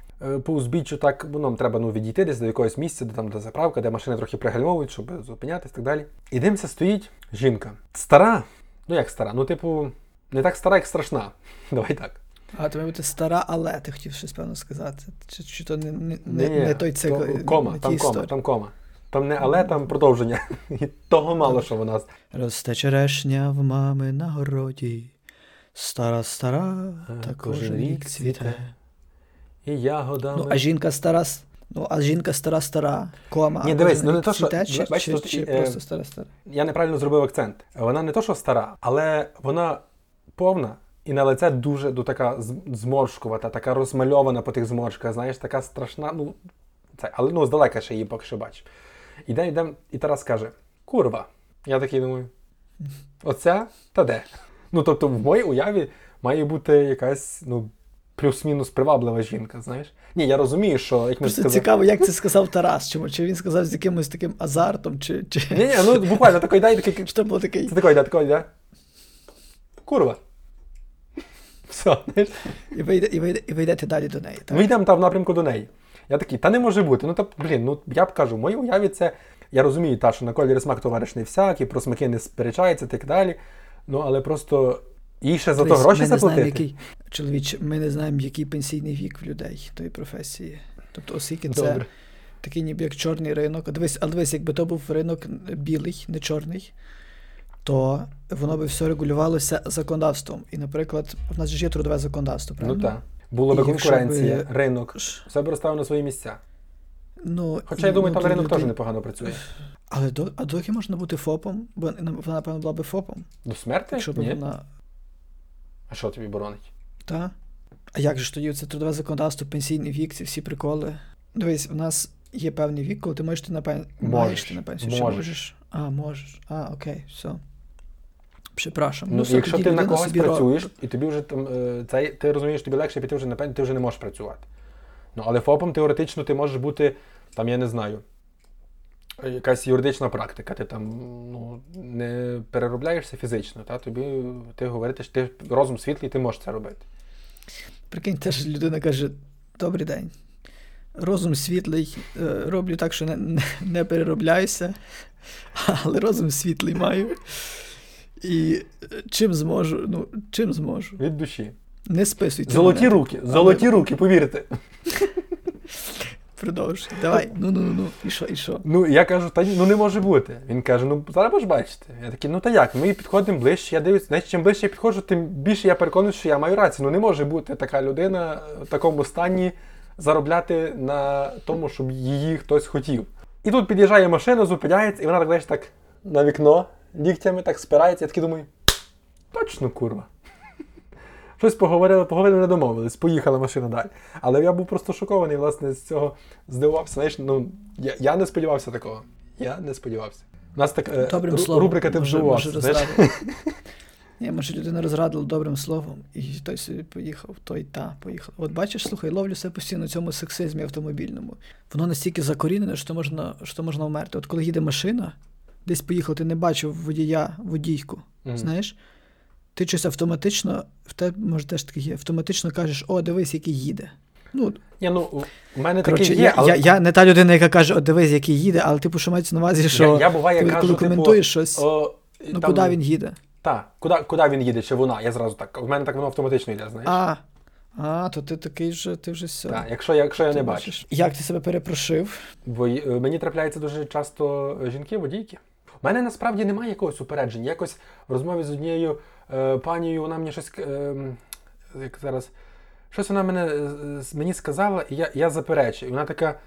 по узбіччю, так, бо нам треба, ну, відійти десь до якогось місця, де там де заправка, де машини трохи пригальмовують, щоб зупинятись і так далі. І дивимося, стоїть жінка. Стара? Ну як стара? Ну, типу, не так стара, як страшна. Давай так. А то має бути стара, але ти хотів щось, певно, сказати. Чи то не той цикл? Кома, там кома. Там не але, там продовження. І того мало, що в нас. Росте черешня в мами на городі. Стара-стара, та кожен рік цвіте. І ягодами. Ну, а жінка стара, стара, кома. Ні, дивись, ну не то, що просто стара. Я неправильно зробив акцент. Вона не то, що стара, але вона повна і на лице дуже така зморшкувата, така розмальована по тих зморшках, знаєш, така страшна, ну, це, але, ну, здалека ще її поки що бачиш. Йдемо, і Тарас каже: "Курва". Я такий думаю: "Оця? Та де?" Ну, тобто в моїй уяві має бути якась, ну, плюс-мінус приваблива жінка, знаєш? Ні, я розумію, що... Як просто сказав... цікаво, як це сказав Тарас, чи він сказав з якимось таким азартом, чи... Ні, ну буквально такий, такий... Що було такий? Це такий, курва. Все, знаєш? І ви йдете далі до неї, так? Ми йдемо там в напрямку до неї. Я такий, та не може бути, ну та, блін, ну я б кажу, в моїй уяві це... Я розумію, та, що на кольорі смак товариш не всякий, про смаки не сперечається, так далі, ну але просто... І ще за то гроші заплатити? Чоловіче, ми не знаємо, який пенсійний вік в людей тої професії. Тобто, оскільки це такий ніби як чорний ринок. А дивись, якби то був ринок білий, не чорний, то воно би все регулювалося законодавством. І, наприклад, в нас ж є трудове законодавство, правильно? Ну так. Було би конкуренція, ринок, все б розставив на свої місця. Ну, хоча, я думаю, там ринок теж непогано працює. Але доки можна бути ФОПом? Бо вона, напевно, була би ФОПом. До смерти? А що тобі боронить? Так. А як же ж тоді це трудове законодавство, пенсійний вік, ці всі приколи? Дивись, в нас є певний вік, коли ти можеш ти на пенсію. Можеш. Можеш. Окей, все. Припрошую. Ну, якщо ти на когось працюєш, і тобі вже там, ти розумієш, тобі легше піти вже на пенсію, ти вже не можеш працювати. Ну, але ФОПом теоретично ти можеш бути, там, я не знаю, якась юридична практика, ти там не переробляєшся фізично, та? Тобі ти говориш, ти розум світлий, ти можеш це робити. Прикинь, теж людина каже: добрий день. Розум світлий, роблю так, що не переробляюся, але розум світлий маю. І чим зможу, чим зможу. Від душі. Не списуйте. Золоті мене. Руки, золоті руки, повірте. Продовжуй, давай, і що? Я кажу, не може бути. Він каже, зараз можеш бачити. Я такий, та як, ми підходимо ближче, я дивлюсь, значить, чим ближче я підходжу, тим більше я переконую, що я маю рацію. Не може бути така людина в такому стані заробляти на тому, щоб її хтось хотів. І тут під'їжджає машина, зупиняється, і вона так, знаєш, так на вікно, ліктями так спирається. Я такий думаю, точно, курва. Щось поговорили, не домовились, поїхала машина далі. Але я був просто шокований, власне, з цього здивувався. Знаєш, я не сподівався такого. У нас така рубрика «Ти вживався». Ні, може, людина розрадила добрим словом, і той собі поїхав, поїхав. От бачиш, слухай, ловлю себе постійно в цьому сексизмі автомобільному. Воно настільки закорінене, що можна вмерти. От коли їде машина, десь поїхав, ти не бачив водійку, знаєш? Ти щось автоматично, в тебе, може, теж таке є, автоматично кажеш, о, дивись, який їде. У мене таке є, але... Я не та людина, яка каже, о, дивись, який їде, але типу, що мається на увазі, що коли коментуєш щось, куди він їде? Так, куди він їде, чи вона, я зразу так, в мене так воно автоматично йде, знаєш. То ти такий же, ти вже все. Так, якщо я не бачиш. Як ти себе перепрошив? Бо мені трапляється дуже часто жінки-водійки. У мене насправді немає якогось упередження. Якось в розмові з однією панією, вона мені щось, щось вона мені сказала, і я заперечив. І вона така,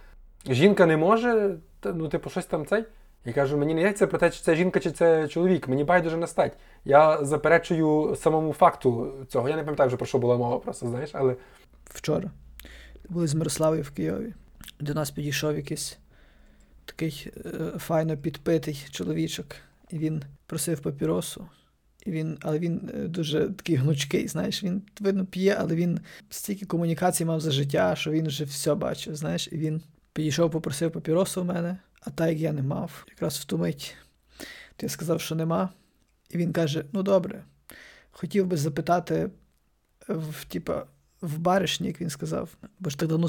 жінка не може, щось там цей. Я кажу, мені не йдеться про те, чи це жінка, чи це чоловік, мені байдуже на стать. Я заперечую самому факту цього. Я не пам'ятаю вже, про що була мова, просто, знаєш, але... Вчора були з Мирославою в Києві. До нас підійшов якийсь такий файно підпитий чоловічок. І він просив папіросу. Але він дуже такий гнучкий, знаєш, він, видно, п'є, але він стільки комунікацій мав за життя, що він вже все бачив, знаєш. І він підійшов, попросив папіросу в мене, а та, як я не мав. Якраз в ту мить я сказав, що нема. І він каже, добре, хотів би запитати, в баришні, як він сказав. Бо ж так давно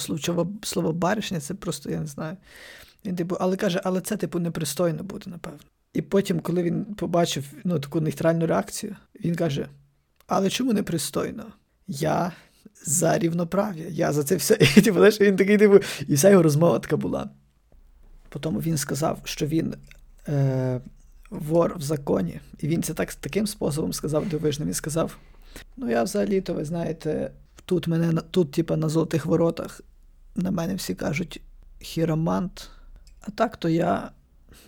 слово баришня, це просто, я не знаю. Він але каже, але це, непристойно буде, напевно. І потім, коли він побачив таку нейтральну реакцію, він каже, але чому непристойно? Я за рівноправ'я, я за це все. І він такий, і вся його розмова така була. Потім він сказав, що він вор в законі. І він це таким способом сказав дивовижним. Він сказав, я взагалі, ви знаєте, тут на Золотих Воротах на мене всі кажуть хіромант, а так то я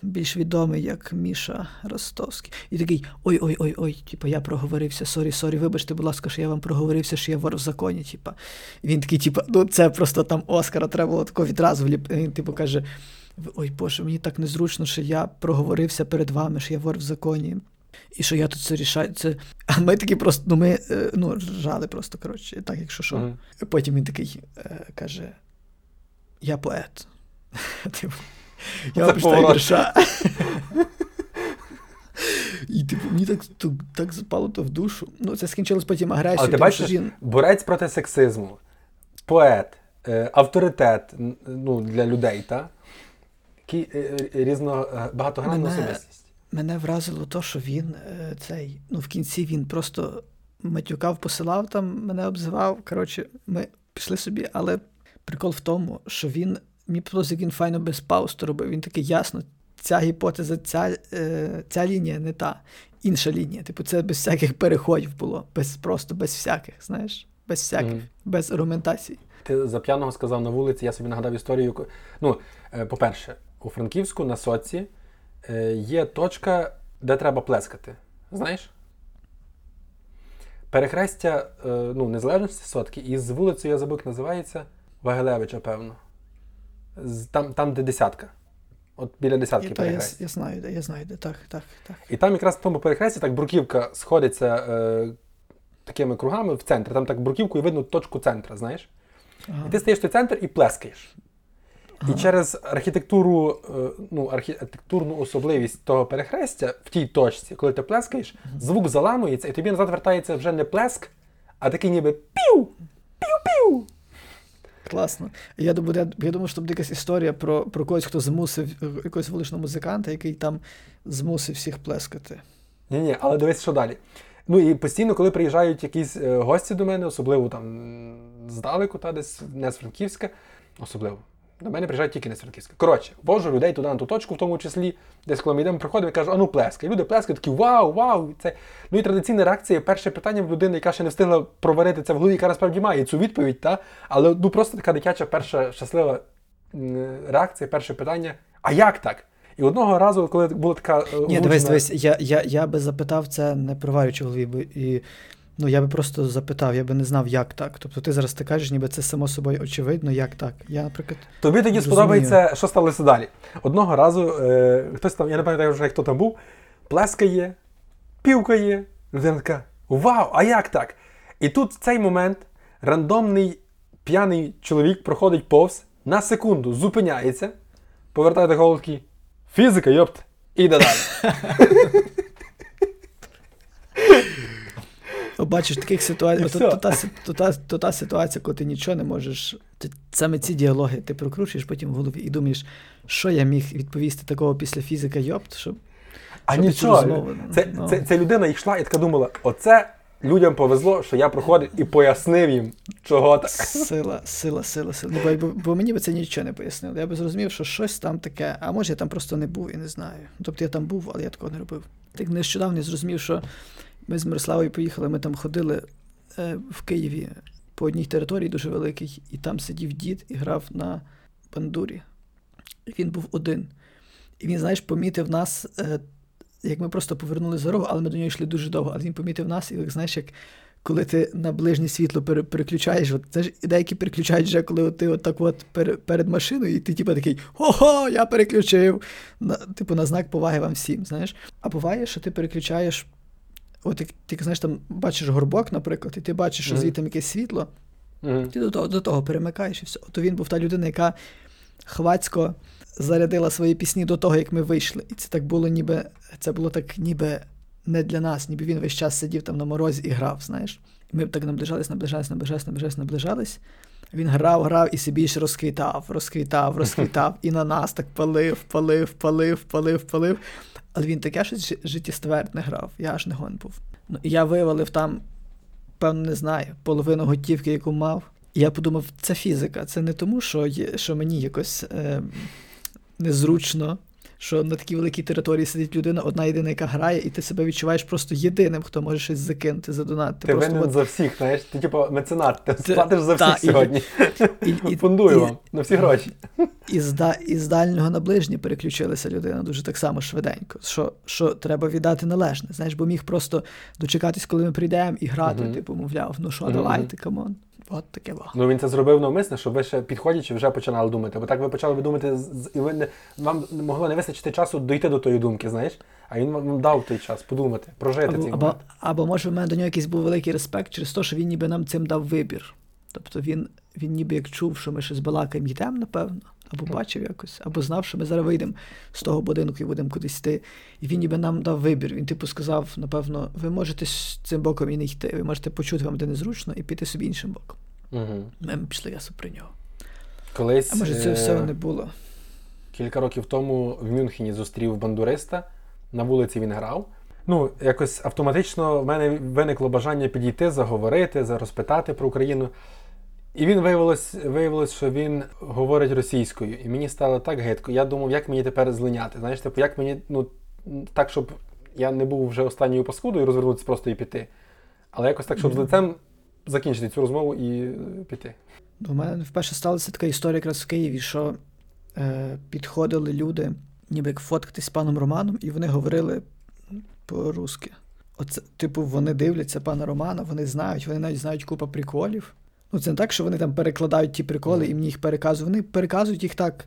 більш відомий, як Міша Ростовський. І такий, ой-ой-ой, я проговорився, сорі, вибачте, будь ласка, що я вам проговорився, що я вор в законі, І він такий, це просто там Оскара треба було тако відразу вліпити. Він, каже, ой, Боже, мені так незручно, що я проговорився перед вами, що я вор в законі, і що я тут це рішаю. Це... А ми такі просто, ржали просто, так, якщо що. Mm-hmm. Потім він такий, каже, я поет. Я вам почитаю вірша. І мені так запало то в душу. Це скінчилось потім агресією. Але ти бачиш, борець проти сексизму, поет, авторитет для людей, так? Багатогранна особистість. Мене вразило те, що він в кінці він просто матюкав, посилав там, мене обзивав. Ми пішли собі, але прикол в тому, що він мені подобається, як він файно без пауз робив. Він такий, ясно, ця гіпотеза, ця лінія не та, інша лінія. Це без всяких переходів було. Просто без всяких, знаєш? Без всяких, без аргументацій. Ти за п'яного сказав на вулиці, я собі нагадав історію. По-перше, у Франківську на Соці є точка, де треба плескати. Знаєш? Перехрестя Незалежності Сотки із вулицею, я забув, як називається, Вагелевича, певно. Там, де десятка. От біля десятки перехрестя. Я знаю, де. Так. І там якраз в тому перехресті так бруківка сходиться такими кругами в центр. Там так бруківкою видно точку центра, знаєш? Ага. І ти стаєш в той центр і плескаєш. Ага. І через архітектуру, ну, архітектурну особливість того перехрестя в тій точці, коли ти плескаєш, звук заламується, і тобі назад вертається вже не плеск, а такий ніби пів, пів-пів. Класно. Я думаю, що буде якась історія про когось, хто змусив, якогось вуличного музиканта, який там змусив всіх плескати. Ні-ні, але дивись, що далі. Ну і постійно, коли приїжджають якісь гості до мене, особливо там здалеку, та десь не з Франківська, особливо. До мене приїжджають тільки не з Франківська. Коротше, вожу людей туди на ту точку, в тому числі, десь коли ми йдемо, приходимо і кажу, а ну плескай. Люди плескають, такі вау, вау. Це... Ну і традиційна реакція, перше питання в людини, яка ще не встигла проварити це в голові, яка насправді має цю відповідь, та? Але ну просто така дитяча перша щаслива реакція, перше питання, а як так? І одного разу, коли була така... Ні, дивись, я би запитав це, не проварюючи в голові, і... Ну, я би просто запитав, я би не знав, як так. Тобто ти зараз ти кажеш, ніби це само собою очевидно, як так. Я, наприклад, тобі тоді сподобається, що сталося далі. Одного разу, хтось там, я не пам'ятаю вже, хто там був, плескає, півкає, людина така, вау, а як так? І тут в цей момент рандомний п'яний чоловік проходить повз, на секунду зупиняється, повертає до голову, такий, фізика, йопт, і йде далі. Бачиш, таких ситуацій, та ситуація, коли ти нічого не можеш, саме ці діалоги ти прокручуєш потім в голові і думаєш, що я міг відповісти такого після фізика, йопт, щоб... А щоб нічого, це людина йшла і така думала, оце людям повезло, що я проходив і пояснив їм, чого так. Сила. Ну, бо мені би це нічого не пояснило, я би зрозумів, що щось там таке, а може я там просто не був і не знаю. Тобто я там був, але я такого не робив. Так нещодавно зрозумів, що ми з Мирославою поїхали, ми там ходили в Києві по одній території дуже великій, і там сидів дід і грав на бандурі. Він був один. І він, знаєш, помітив нас, як ми просто повернули за рогу, але ми до нього йшли дуже довго. Але він помітив нас, і, знаєш, як коли ти на ближнє світло переключаєш, от, знаєш, деякі переключають вже, коли от, ти отак от перед машиною, і ти типу такий, хо-хо, я переключив. Типу на знак поваги вам всім, знаєш. А буває, що ти переключаєш... От ти, знаєш, там бачиш горбок, наприклад, і ти бачиш, що звідти якесь світло, ти до того перемикаєш і все. То він був та людина, яка хвацько зарядила свої пісні до того, як ми вийшли. І це так було ніби, це було так ніби не для нас, ніби він весь час сидів там на морозі і грав, знаєш. Ми б так наближались. Він грав і собі ж розквітав, і на нас так палив. Але він таке щось життєствердне грав, я аж не гон був. Ну, і я вивалив там, певно, не знаю, половину готівки, яку мав. І я подумав, це фізика, це не тому, що мені якось незручно, що на такій великій території сидить людина, одна єдина, яка грає, і ти себе відчуваєш просто єдиним, хто може щось закинути, задонатити. Ти винен за всіх, знаєш, ти типу меценат, ти платиш за всіх сьогодні. Фундую вам на всі гроші. І з дальнього на ближнє переключилася людина дуже так само швиденько, що треба віддати належне, знаєш, бо міг просто дочекатись, коли ми прийдемо, і грати, типу, мовляв, ну що, давайте, камон. От таке було. Ну він це зробив навмисне, щоб ви ще підходячи вже починали думати. Бо так ви почали думати, і ви вам могло не вистачити часу дійти до тої думки, знаєш? А він вам дав той час подумати, прожити цей момент. Або може в мене до нього якийсь був великий респект через те, що він ніби нам цим дав вибір. Тобто він ніби як чув, що ми щось балакаємо, йдемо, напевно, або бачив якось, або знав, що ми зараз вийдемо з того будинку і будемо кудись йти. І він ніби нам дав вибір. Він, типу, сказав, напевно, ви можете з цим боком і не йти, ви можете почути вам де незручно і піти собі іншим боком. Ми пішли ясно при нього. Колись, а може цього всього не було? Кілька років тому в Мюнхені зустрів бандуриста, на вулиці він грав. Ну, якось автоматично в мене виникло бажання підійти, заговорити, розпитати про Україну. І він виявилось, що він говорить російською. І мені стало так гидко. Я думав, як мені тепер злиняти. Знаєш, типу, як мені, ну, так, щоб я не був вже останньою паскудою, розвернутися просто і піти. Але якось так, щоб з лицем закінчити цю розмову і піти. У мене вперше сталася така історія якраз в Києві, що підходили люди, ніби як фоткатись з паном Романом, і вони говорили по-русски. Оце, типу, вони дивляться пана Романа, вони навіть знають купа приколів. Ну, це не так, що вони там перекладають ті приколи і мені їх переказують. Вони переказують їх так,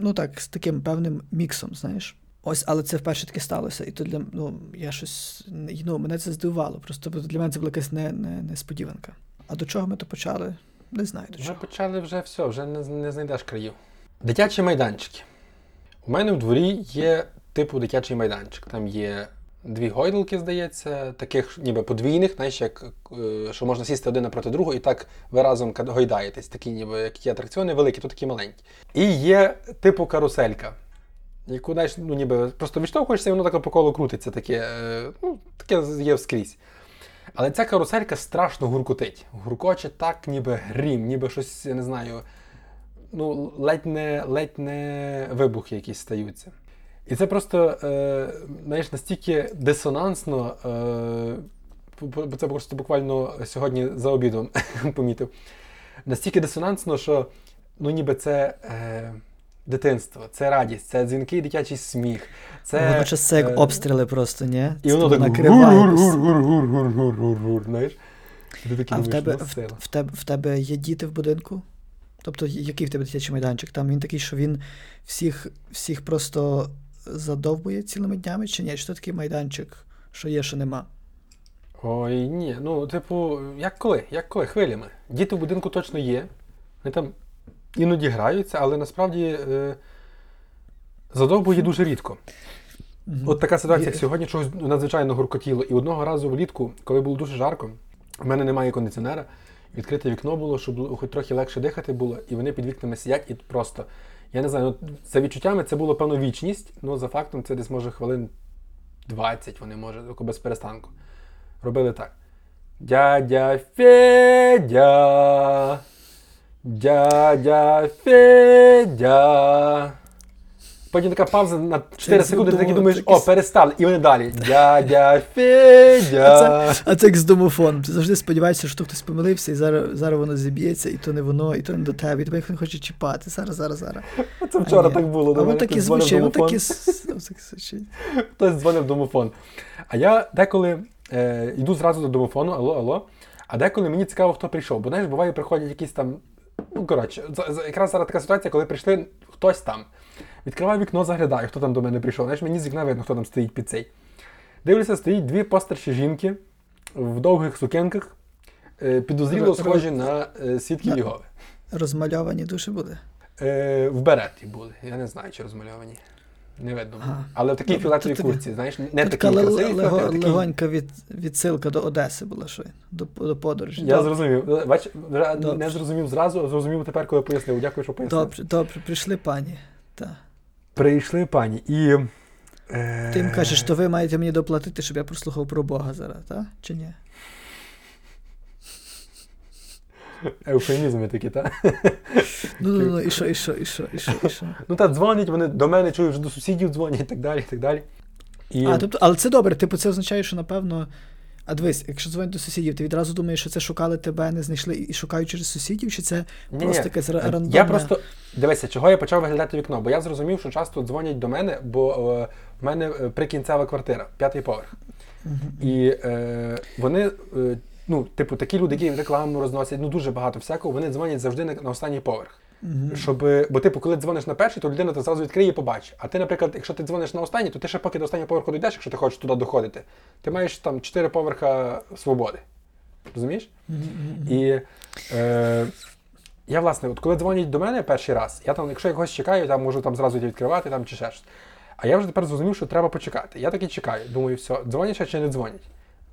ну так, з таким певним міксом, знаєш. Ось, але це вперше таки сталося. І то для, ну, я щось, ну, мене це здивувало. Просто для мене це була якась несподіванка. А до чого ми то почали? Не знаю, до чого. Ми почали вже все, вже не знайдеш країв. Дитячі майданчики. У мене в дворі є типу дитячий майданчик. Там є дві гойдалки, здається, таких ніби подвійних, знаєш, як, що можна сісти один напроти другого і так ви разом гойдаєтесь. Такі ніби, як є атракціони великі, то такі маленькі. І є типу каруселька, яку, знаєш, ну ніби просто відштовхуєшся і воно так по колу крутиться, таке, ну, таке є скрізь. Але ця каруселька страшно гуркотить. Гуркоче так, ніби грім, ніби щось, я не знаю, ну, ледь не вибухи якісь стаються. І це просто, знаєш, настільки дисонансно, це просто буквально сьогодні за обідом помітив, настільки дисонансно, що, ну, ніби це дитинство, це радість, це дзвінкий дитячий сміх. Водночас це як обстріли просто, ні? І воно так гур-гур-гур-гур-гур-гур-гур, знаєш? А в тебе є діти в будинку? Тобто, який в тебе дитячий майданчик? Там він такий, що він всіх просто задовбує цілими днями, чи ні? Чи то такий майданчик, що є, що нема? Ой, ні. Ну, типу, як коли? Хвилями. Діти в будинку точно є. Вони там іноді граються, але насправді задовбує дуже рідко. От така ситуація. Сьогодні чогось надзвичайно гуркотіло. І одного разу влітку, коли було дуже жарко, в мене немає кондиціонера, відкрите вікно було, щоб хоч трохи легше дихати було, і вони під вікнами сидять і просто, я не знаю, ну, за відчуттями це було певно вічність, але за фактом це десь може хвилин 20 вони, може, без перестанку. Робили так. Дядя Федя, дядя Федя. Потім така пауза на 4 секунди, ти таки думаєш, о, перестали, і вони далі. Дядя Федя. А це як з домофоном. Ти завжди сподіваєшся, що хтось помилився, і зараз воно зіб'ється, і то не воно, і то не до тебе, і тебе ніхто не хоче чіпати. Зараз. Це вчора так було. А воно так і звучить, воно так і... Хтось дзвонив домофон. А я деколи йду зразу до домофону, алло, а деколи мені цікаво, хто прийшов. Бо, знаєш, буває, приходять якісь там... Ну, коротше, якраз зараз така ситуація, коли прийшли хтось там. Відкриваю вікно, заглядаю, хто там до мене прийшов. Знаєш, мені з вікна видно, хто там стоїть під цей. Дивлюся, стоїть дві постарші жінки в довгих сукенках, підозріло схожі на свідків Єгови. Розмальовані дуже були? В береті були. Я не знаю, чи розмальовані. Не видно. Ага. Але в такій філатовій курці, знаєш, не такі красиві. Легонька відсилка до Одеси була, що до подорожі. Я зрозумів. Бач, не зрозумів зразу, а зрозумів тепер, коли пояснив. Дякую, що пояснив. Добре, прийшли пані. Та. Прийшли пані і... Ти їм кажеш, що ви маєте мені доплатити, щоб я прослухав про Бога зараз, так? Чи ні? Евфемізми такі, так? Ну, і що? Ну, так, дзвонять вони, до мене чую, вже до сусідів дзвонять, і так далі. А, тобто, але це добре, типу, це означає, що, напевно... А дивись, якщо дзвонять до сусідів, ти відразу думаєш, що це шукали тебе, не знайшли і шукають через сусідів, чи це просто якась рандомна... Я просто... Дивися, чого я почав виглядати вікно, бо я зрозумів, що часто дзвонять до мене, бо в мене прикінцева квартира, 5-й поверх. Mm-hmm. І вони, ну, типу, такі люди, які рекламу розносять, ну, дуже багато всякого, вони дзвонять завжди на останній поверх. Mm-hmm. Щоб, бо, типу, коли дзвониш на перший, то людина зразу відкриє і побачить. А ти, наприклад, якщо ти дзвониш на останній, то ти ще поки до останнього поверху дійдеш, якщо ти хочеш туди доходити, ти маєш там 4 поверха свободи. Розумієш? Mm-hmm. І я, власне, от коли дзвонять до мене перший раз, я там, якщо я когось чекаю, я можу там зразу відкривати там, чи ще щось. А я вже тепер зрозумів, що треба почекати. Я таки чекаю, думаю, все, дзвонять ще чи не дзвонять.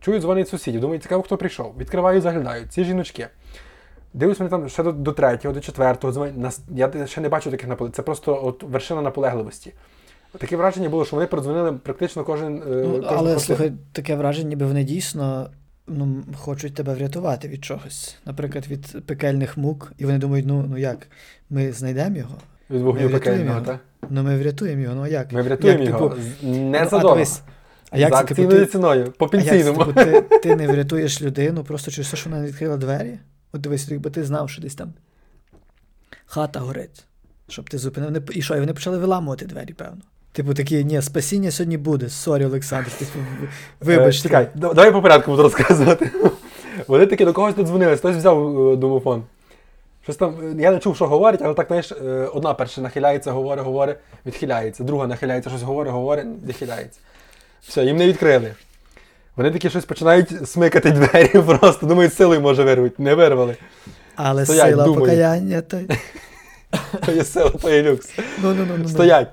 Чую, дзвонять сусідів, думаю, цікаво, хто прийшов. Відкриваю, заглядаю, ці жіночки. Дивлюсь, вони там ще до 3-го, до 4-го дзвонять. Я ще не бачу таких наполегливості. Це просто от вершина наполегливості. Таке враження було, що вони продзвонили практично кожен... Але, слухай, таке враження, ніби вони дійсно хочуть тебе врятувати від чогось. Наприклад, від пекельних мук. І вони думають, ну як, ми знайдемо його? Від вогню пекельного, так? Ну ми врятуємо його, ну а як? Ми врятуємо його, не задовго. За акційною ціною, по пенсійному. Ти не врятуєш людину просто через те, що вона не відкрила двері? От дивись, якби ти знав, що десь там хата горить, щоб ти зупинив. І що, і вони почали виламувати двері, певно. Типу такі, ні, спасіння сьогодні буде, сорі, Олександр, типу, вибач. Чекай, давай по порядку буду розказувати. Вони такі до когось додзвонились, хтось взяв домофон. Щось там, я не чув, що говорить, але так, знаєш, одна перша нахиляється, говорить, відхиляється. Друга нахиляється, щось говорить, відхиляється. Все, їм не відкрили. Вони такі щось починають смикати двері просто. Думаю, силою може вирвати. Не вирвали. Але стоять, сила думають. Покаяння. То є село, то є люкс. Стоять.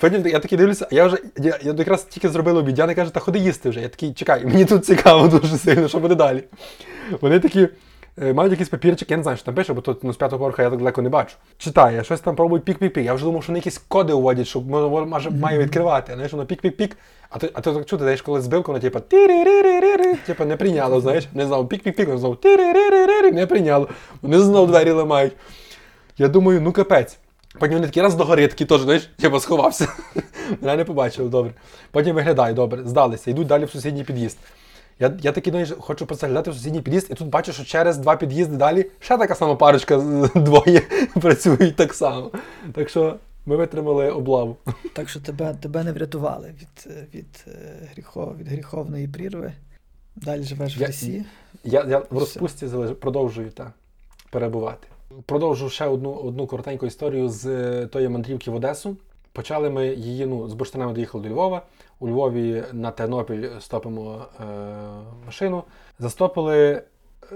Потім я такий дивлюся, а я якраз тільки зробив обід. Яна каже, та ходи їсти вже. Я такий, чекай, мені тут цікаво дуже сильно, що буде далі. Вони такі, мають якийсь папірчик, я не знаю, що там пише, бо тут з п'ятого поверха я так далеко не бачу. Читає, щось там пробують пік-пік-пік. Я вже думав, що вони якісь коди уводять, що має відкривати. А знаєш, воно пік-пік-пік. А ти так чути, даєш колись збивку, воно типу ти-ри-ри-ри-ри-ри, типу не прийняло, знаєш. Не знав, пік-пік-пік, воно знову ти-ри-ри-ри-ри, не прийняло. Вони знову двері ламають. Я думаю, ну капець. Потім вони такі раз догори, такий теж, знаєш, я сховався. Мене не побачили, добре. Потім виглядаю, добре, здалися, йдуть далі в сусідній під'їзд. Я такий, знаєш, хочу прослідувати в сусідній під'їзд, і тут бачу, що через два під'їзди далі ще така сама парочка, двоє працюють так само. Так що ми витримали облаву. Так що тебе не врятували від гріховної прірви. Далі живеш в Росії. Я в розпустці продовжую перебувати. Продовжу ще одну коротеньку історію з тої мандрівки в Одесу. Почали ми її, з бурштинами доїхали до Львова. У Львові на Тернопіль стопимо машину. Застопили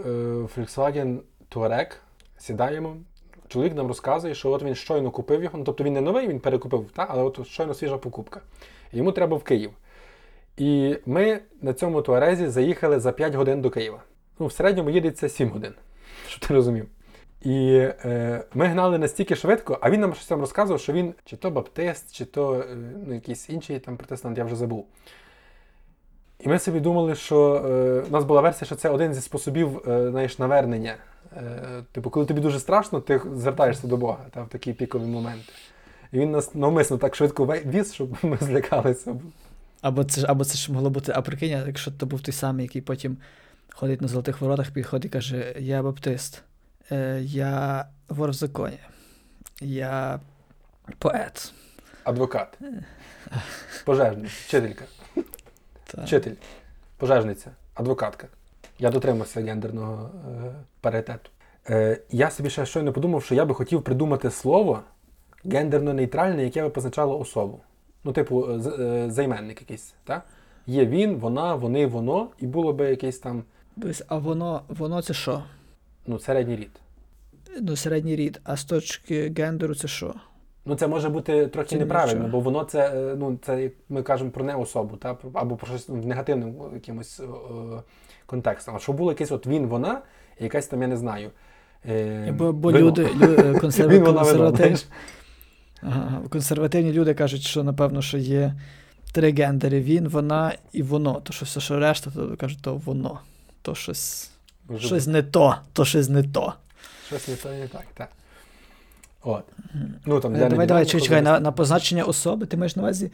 Volkswagen Touareg, сідаємо. Чоловік нам розказує, що от він щойно купив його, тобто він не новий, він перекупив, але от щойно свіжа покупка. Йому треба в Київ. І ми на цьому Туарезі заїхали за 5 годин до Києва. В середньому їдеться 7 годин, щоб ти розумів. І ми гнали настільки швидко, а він нам щось там розказував, що він чи то баптист, чи то якийсь інший там протестант, я вже забув. І ми собі думали, що в нас була версія, що це один зі способів, навернення. Типу, коли тобі дуже страшно, ти звертаєшся до Бога в такі пікові моменти. І він нас навмисно так швидко віз, щоб ми злякалися. Або це ж могло бути, а прикинь, якщо то був той самий, який потім ходить на Золотих Воротах, підходить і каже, я баптист. Я вор в законі, я поет. Адвокат, пожежник, вчителька, вчитель, пожежниця, адвокатка. Я дотримався гендерного паритету. Я собі ще щойно подумав, що я би хотів придумати слово гендерно-нейтральне, яке би позначало особу. Займенник якийсь, так? Є він, вона, вони, воно, і було би якийсь там... А воно це що? Середній рід. Середній рід. А з точки гендеру це що? Це може бути трохи це неправильно, нічого. Бо воно це, це, ми кажемо про неособу, або про щось в негативному якимось контекстом. А що було якийсь він, вона, і якась там, я не знаю. Бо люди, консервативні люди кажуть, що, напевно, що є три гендери. Він, вона і воно. То, що все, що решта, то кажуть, то воно. То щось... Щось не то і не так, так. От. Давай, чекай, на позначення особи, ти маєш на увазі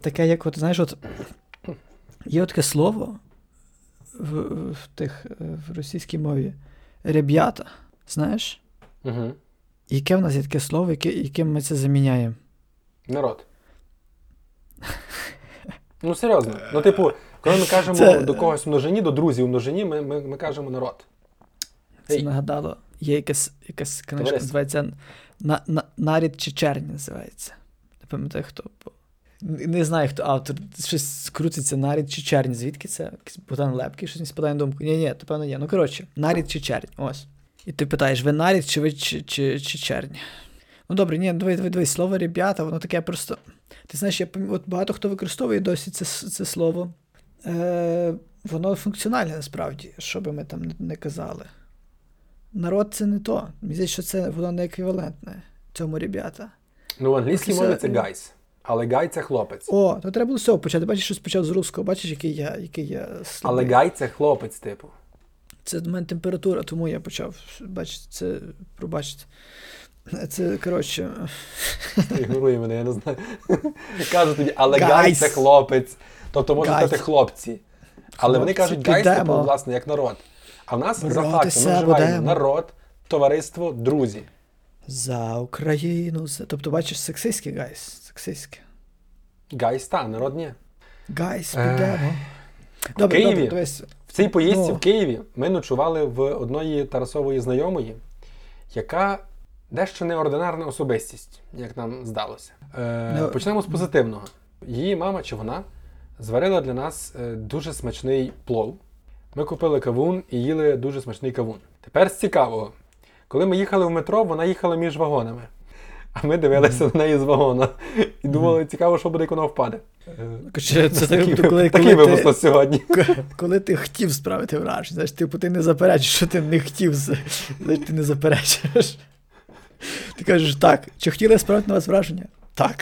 таке, як, є таке слово в російській мові «ребята», знаєш? Угу. Яке в нас є таке слово, яким ми це заміняємо? Народ. Серйозно. Коли ми кажемо до когось в множині, до друзів в множині, ми кажемо народ. Це нагадало, є якась книжка, називається «Нарід чи чернь» називається. Не пам'ятаю, хто. Не знаю, хто автор. Щось скрутиться «Нарід чи чернь». Звідки це? Богдан Лепкий, щось не спадає на думку. Ні, то певно є. «Нарід чи чернь». Ось. І ти питаєш, ви нарід чи ви чи чернь? Добре, дивись, слово «ребята», воно таке просто... Ти знаєш, багато хто використовує досі це слово. Воно функціональне насправді, що би ми там не казали. Народ це не то. Мені здається, що це воно не еквівалентне цьому ребята. В англійській мові це guys, але guy це хлопець. То треба було з цього почати. Бачиш, що спочав з русского, бачиш, який я слабий. Але guy це хлопець, типу. Це в мене температура, тому я почав бачити це, пробачити. Це, ігнорує мене, я не знаю. Кажу тобі, але guys це хлопець. Тобто можна сказати хлопці. Але вони кажуть guys, типу, власне, як народ. А в нас за фактом ми вживаємо народ, товариство, друзі. За Україну. Тобто, бачиш, сексистський guys. Сексистський. Guys, народ ні. Guys, підемо. В Києві, в цій поїздці в Києві ми ночували в одної Тарасової знайомої, яка дещо неординарна особистість, як нам здалося. Почнемо з позитивного. Її мама чи вона зварила для нас дуже смачний плов. Ми купили кавун і їли дуже смачний кавун. Тепер з цікавого. Коли ми їхали в метро, вона їхала між вагонами. А ми дивилися на неї з вагона. І думали, цікаво, що буде, як вона впаде. Такий випуск сьогодні. Коли ти хотів справити враження, знаєш, типу, ти не заперечиш, що ти не хотів. Знаєш, ти не заперечиш. Ти кажеш, так, чи хотіли справити на вас враження? Так.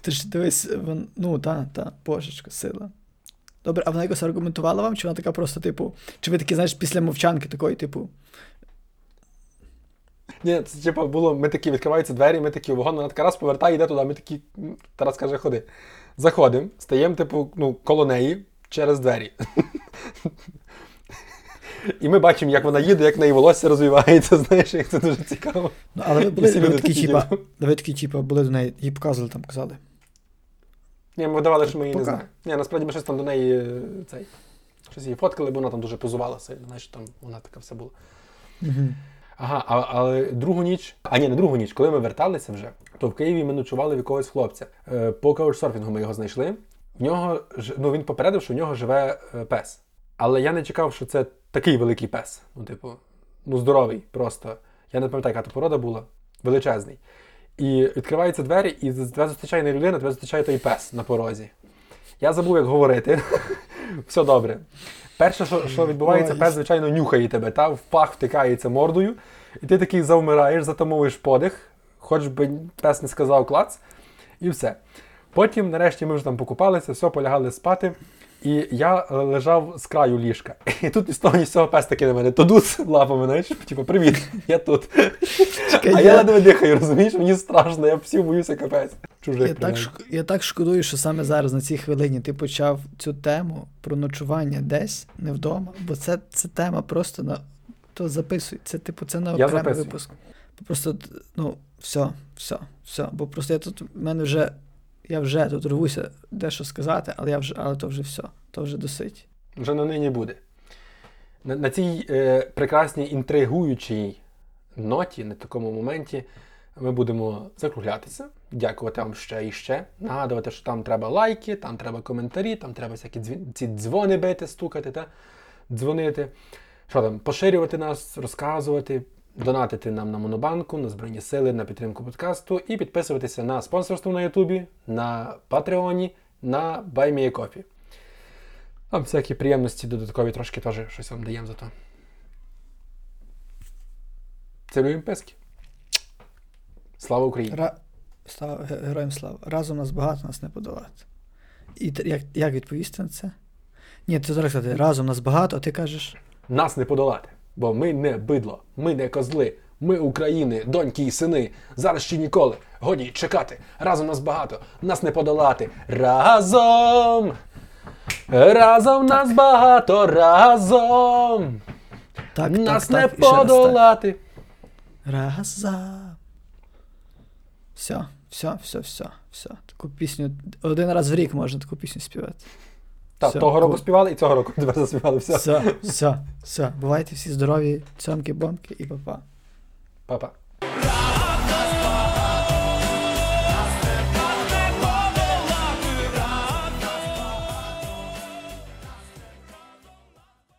Ти ж дивись, ну, та, божечко, сила. Добре, а вона якось аргументувала вам, чи вона така просто, типу, чи ви такі, знаєш, після мовчанки такої, типу, ні, це типу було, ми такі, відкриваються двері, ми такі у вагон, вона така раз повертає, йде туди, ми такі, Тарас каже, ходи. Заходимо, стаємо, типу, ну, коло неї, через двері. І ми бачимо, як вона їде, як в неї волосся розвивається, знаєш, як це дуже цікаво. Але ви були такі, типу, були до неї, їй показували, там, казали. Ні, ми видавали, що ми її не знаємо. Ні, насправді ми щось там до неї, цей, щось її фоткали, бо вона там дуже позувала, знаєш, там вона така вся була. Ага, але другу ніч, не другу ніч, коли ми верталися вже, то в Києві ми ночували в якогось хлопця. По каучсерфінгу ми його знайшли. В нього, ну, він попередив, що в нього живе пес. Але я не чекав, що це такий великий пес. Ну, типу, ну, здоровий просто. Я не пам'ятаю, яка то порода була. Величезний. І відкриваються двері, і тебе зустрічає не людина, тебе зустрічає той пес на порозі. Я забув, як говорити. Все добре. Перше, що відбувається, пес, звичайно, нюхає тебе, та в пах втикається мордою, і ти такий завмираєш, затамовуєш подих, хоч би пес не сказав клац, і все. Потім, нарешті, ми вже там покупалися, все, полягали спати, і я лежав з краю ліжка. І тут із того ні з цього пес такий на мене, то дуц лапами, знаєш, типу, привіт, я тут. Чекай, а я ледве дихаю, розумієш, мені страшно, я всі боюся капець. Я так шкодую, що саме зараз, на цій хвилині, ти почав цю тему про ночування десь, не вдома, бо це тема просто на... То записуй, це, типу, це на окремий випуск. Просто, ну, все. Бо просто я тут, в мене вже... Я вже тут рвуся дещо сказати, але то вже все, то вже досить. Вже на нині буде. На цій прекрасній інтригуючій ноті, на такому моменті, ми будемо закруглятися, дякувати вам ще і ще, нагадувати, що там треба лайки, там треба коментарі, там треба всякі ці дзвони бити, стукати, та дзвонити. Що там, поширювати нас, розказувати. Донатити нам на Монобанку, на Збройні Сили, на підтримку подкасту і підписуватися на спонсорство на Ютубі, на Патреоні, на BuyMeACoffee. Там всякі приємності додаткові трошки теж щось вам даємо за то. Це любим пески. Слава Україні! Героям слава! Разом нас багато, нас не подолати. І як відповісти на це? Ні, ти зараз сказати, разом нас багато, а ти кажеш... Нас не подолати! Бо ми не бидло, ми не козли, ми України, доньки і сини. Зараз ще ніколи. Годі чекати. Разом нас багато, нас не подолати. Разом! Разом нас багато, разом! Нас не подолати. Разом! Все. Таку пісню один раз в рік можна таку пісню співати. Так, того року співали і цього року тебе заспівали. Все. Бувайте всі здорові, цьомки-бомки і па-па.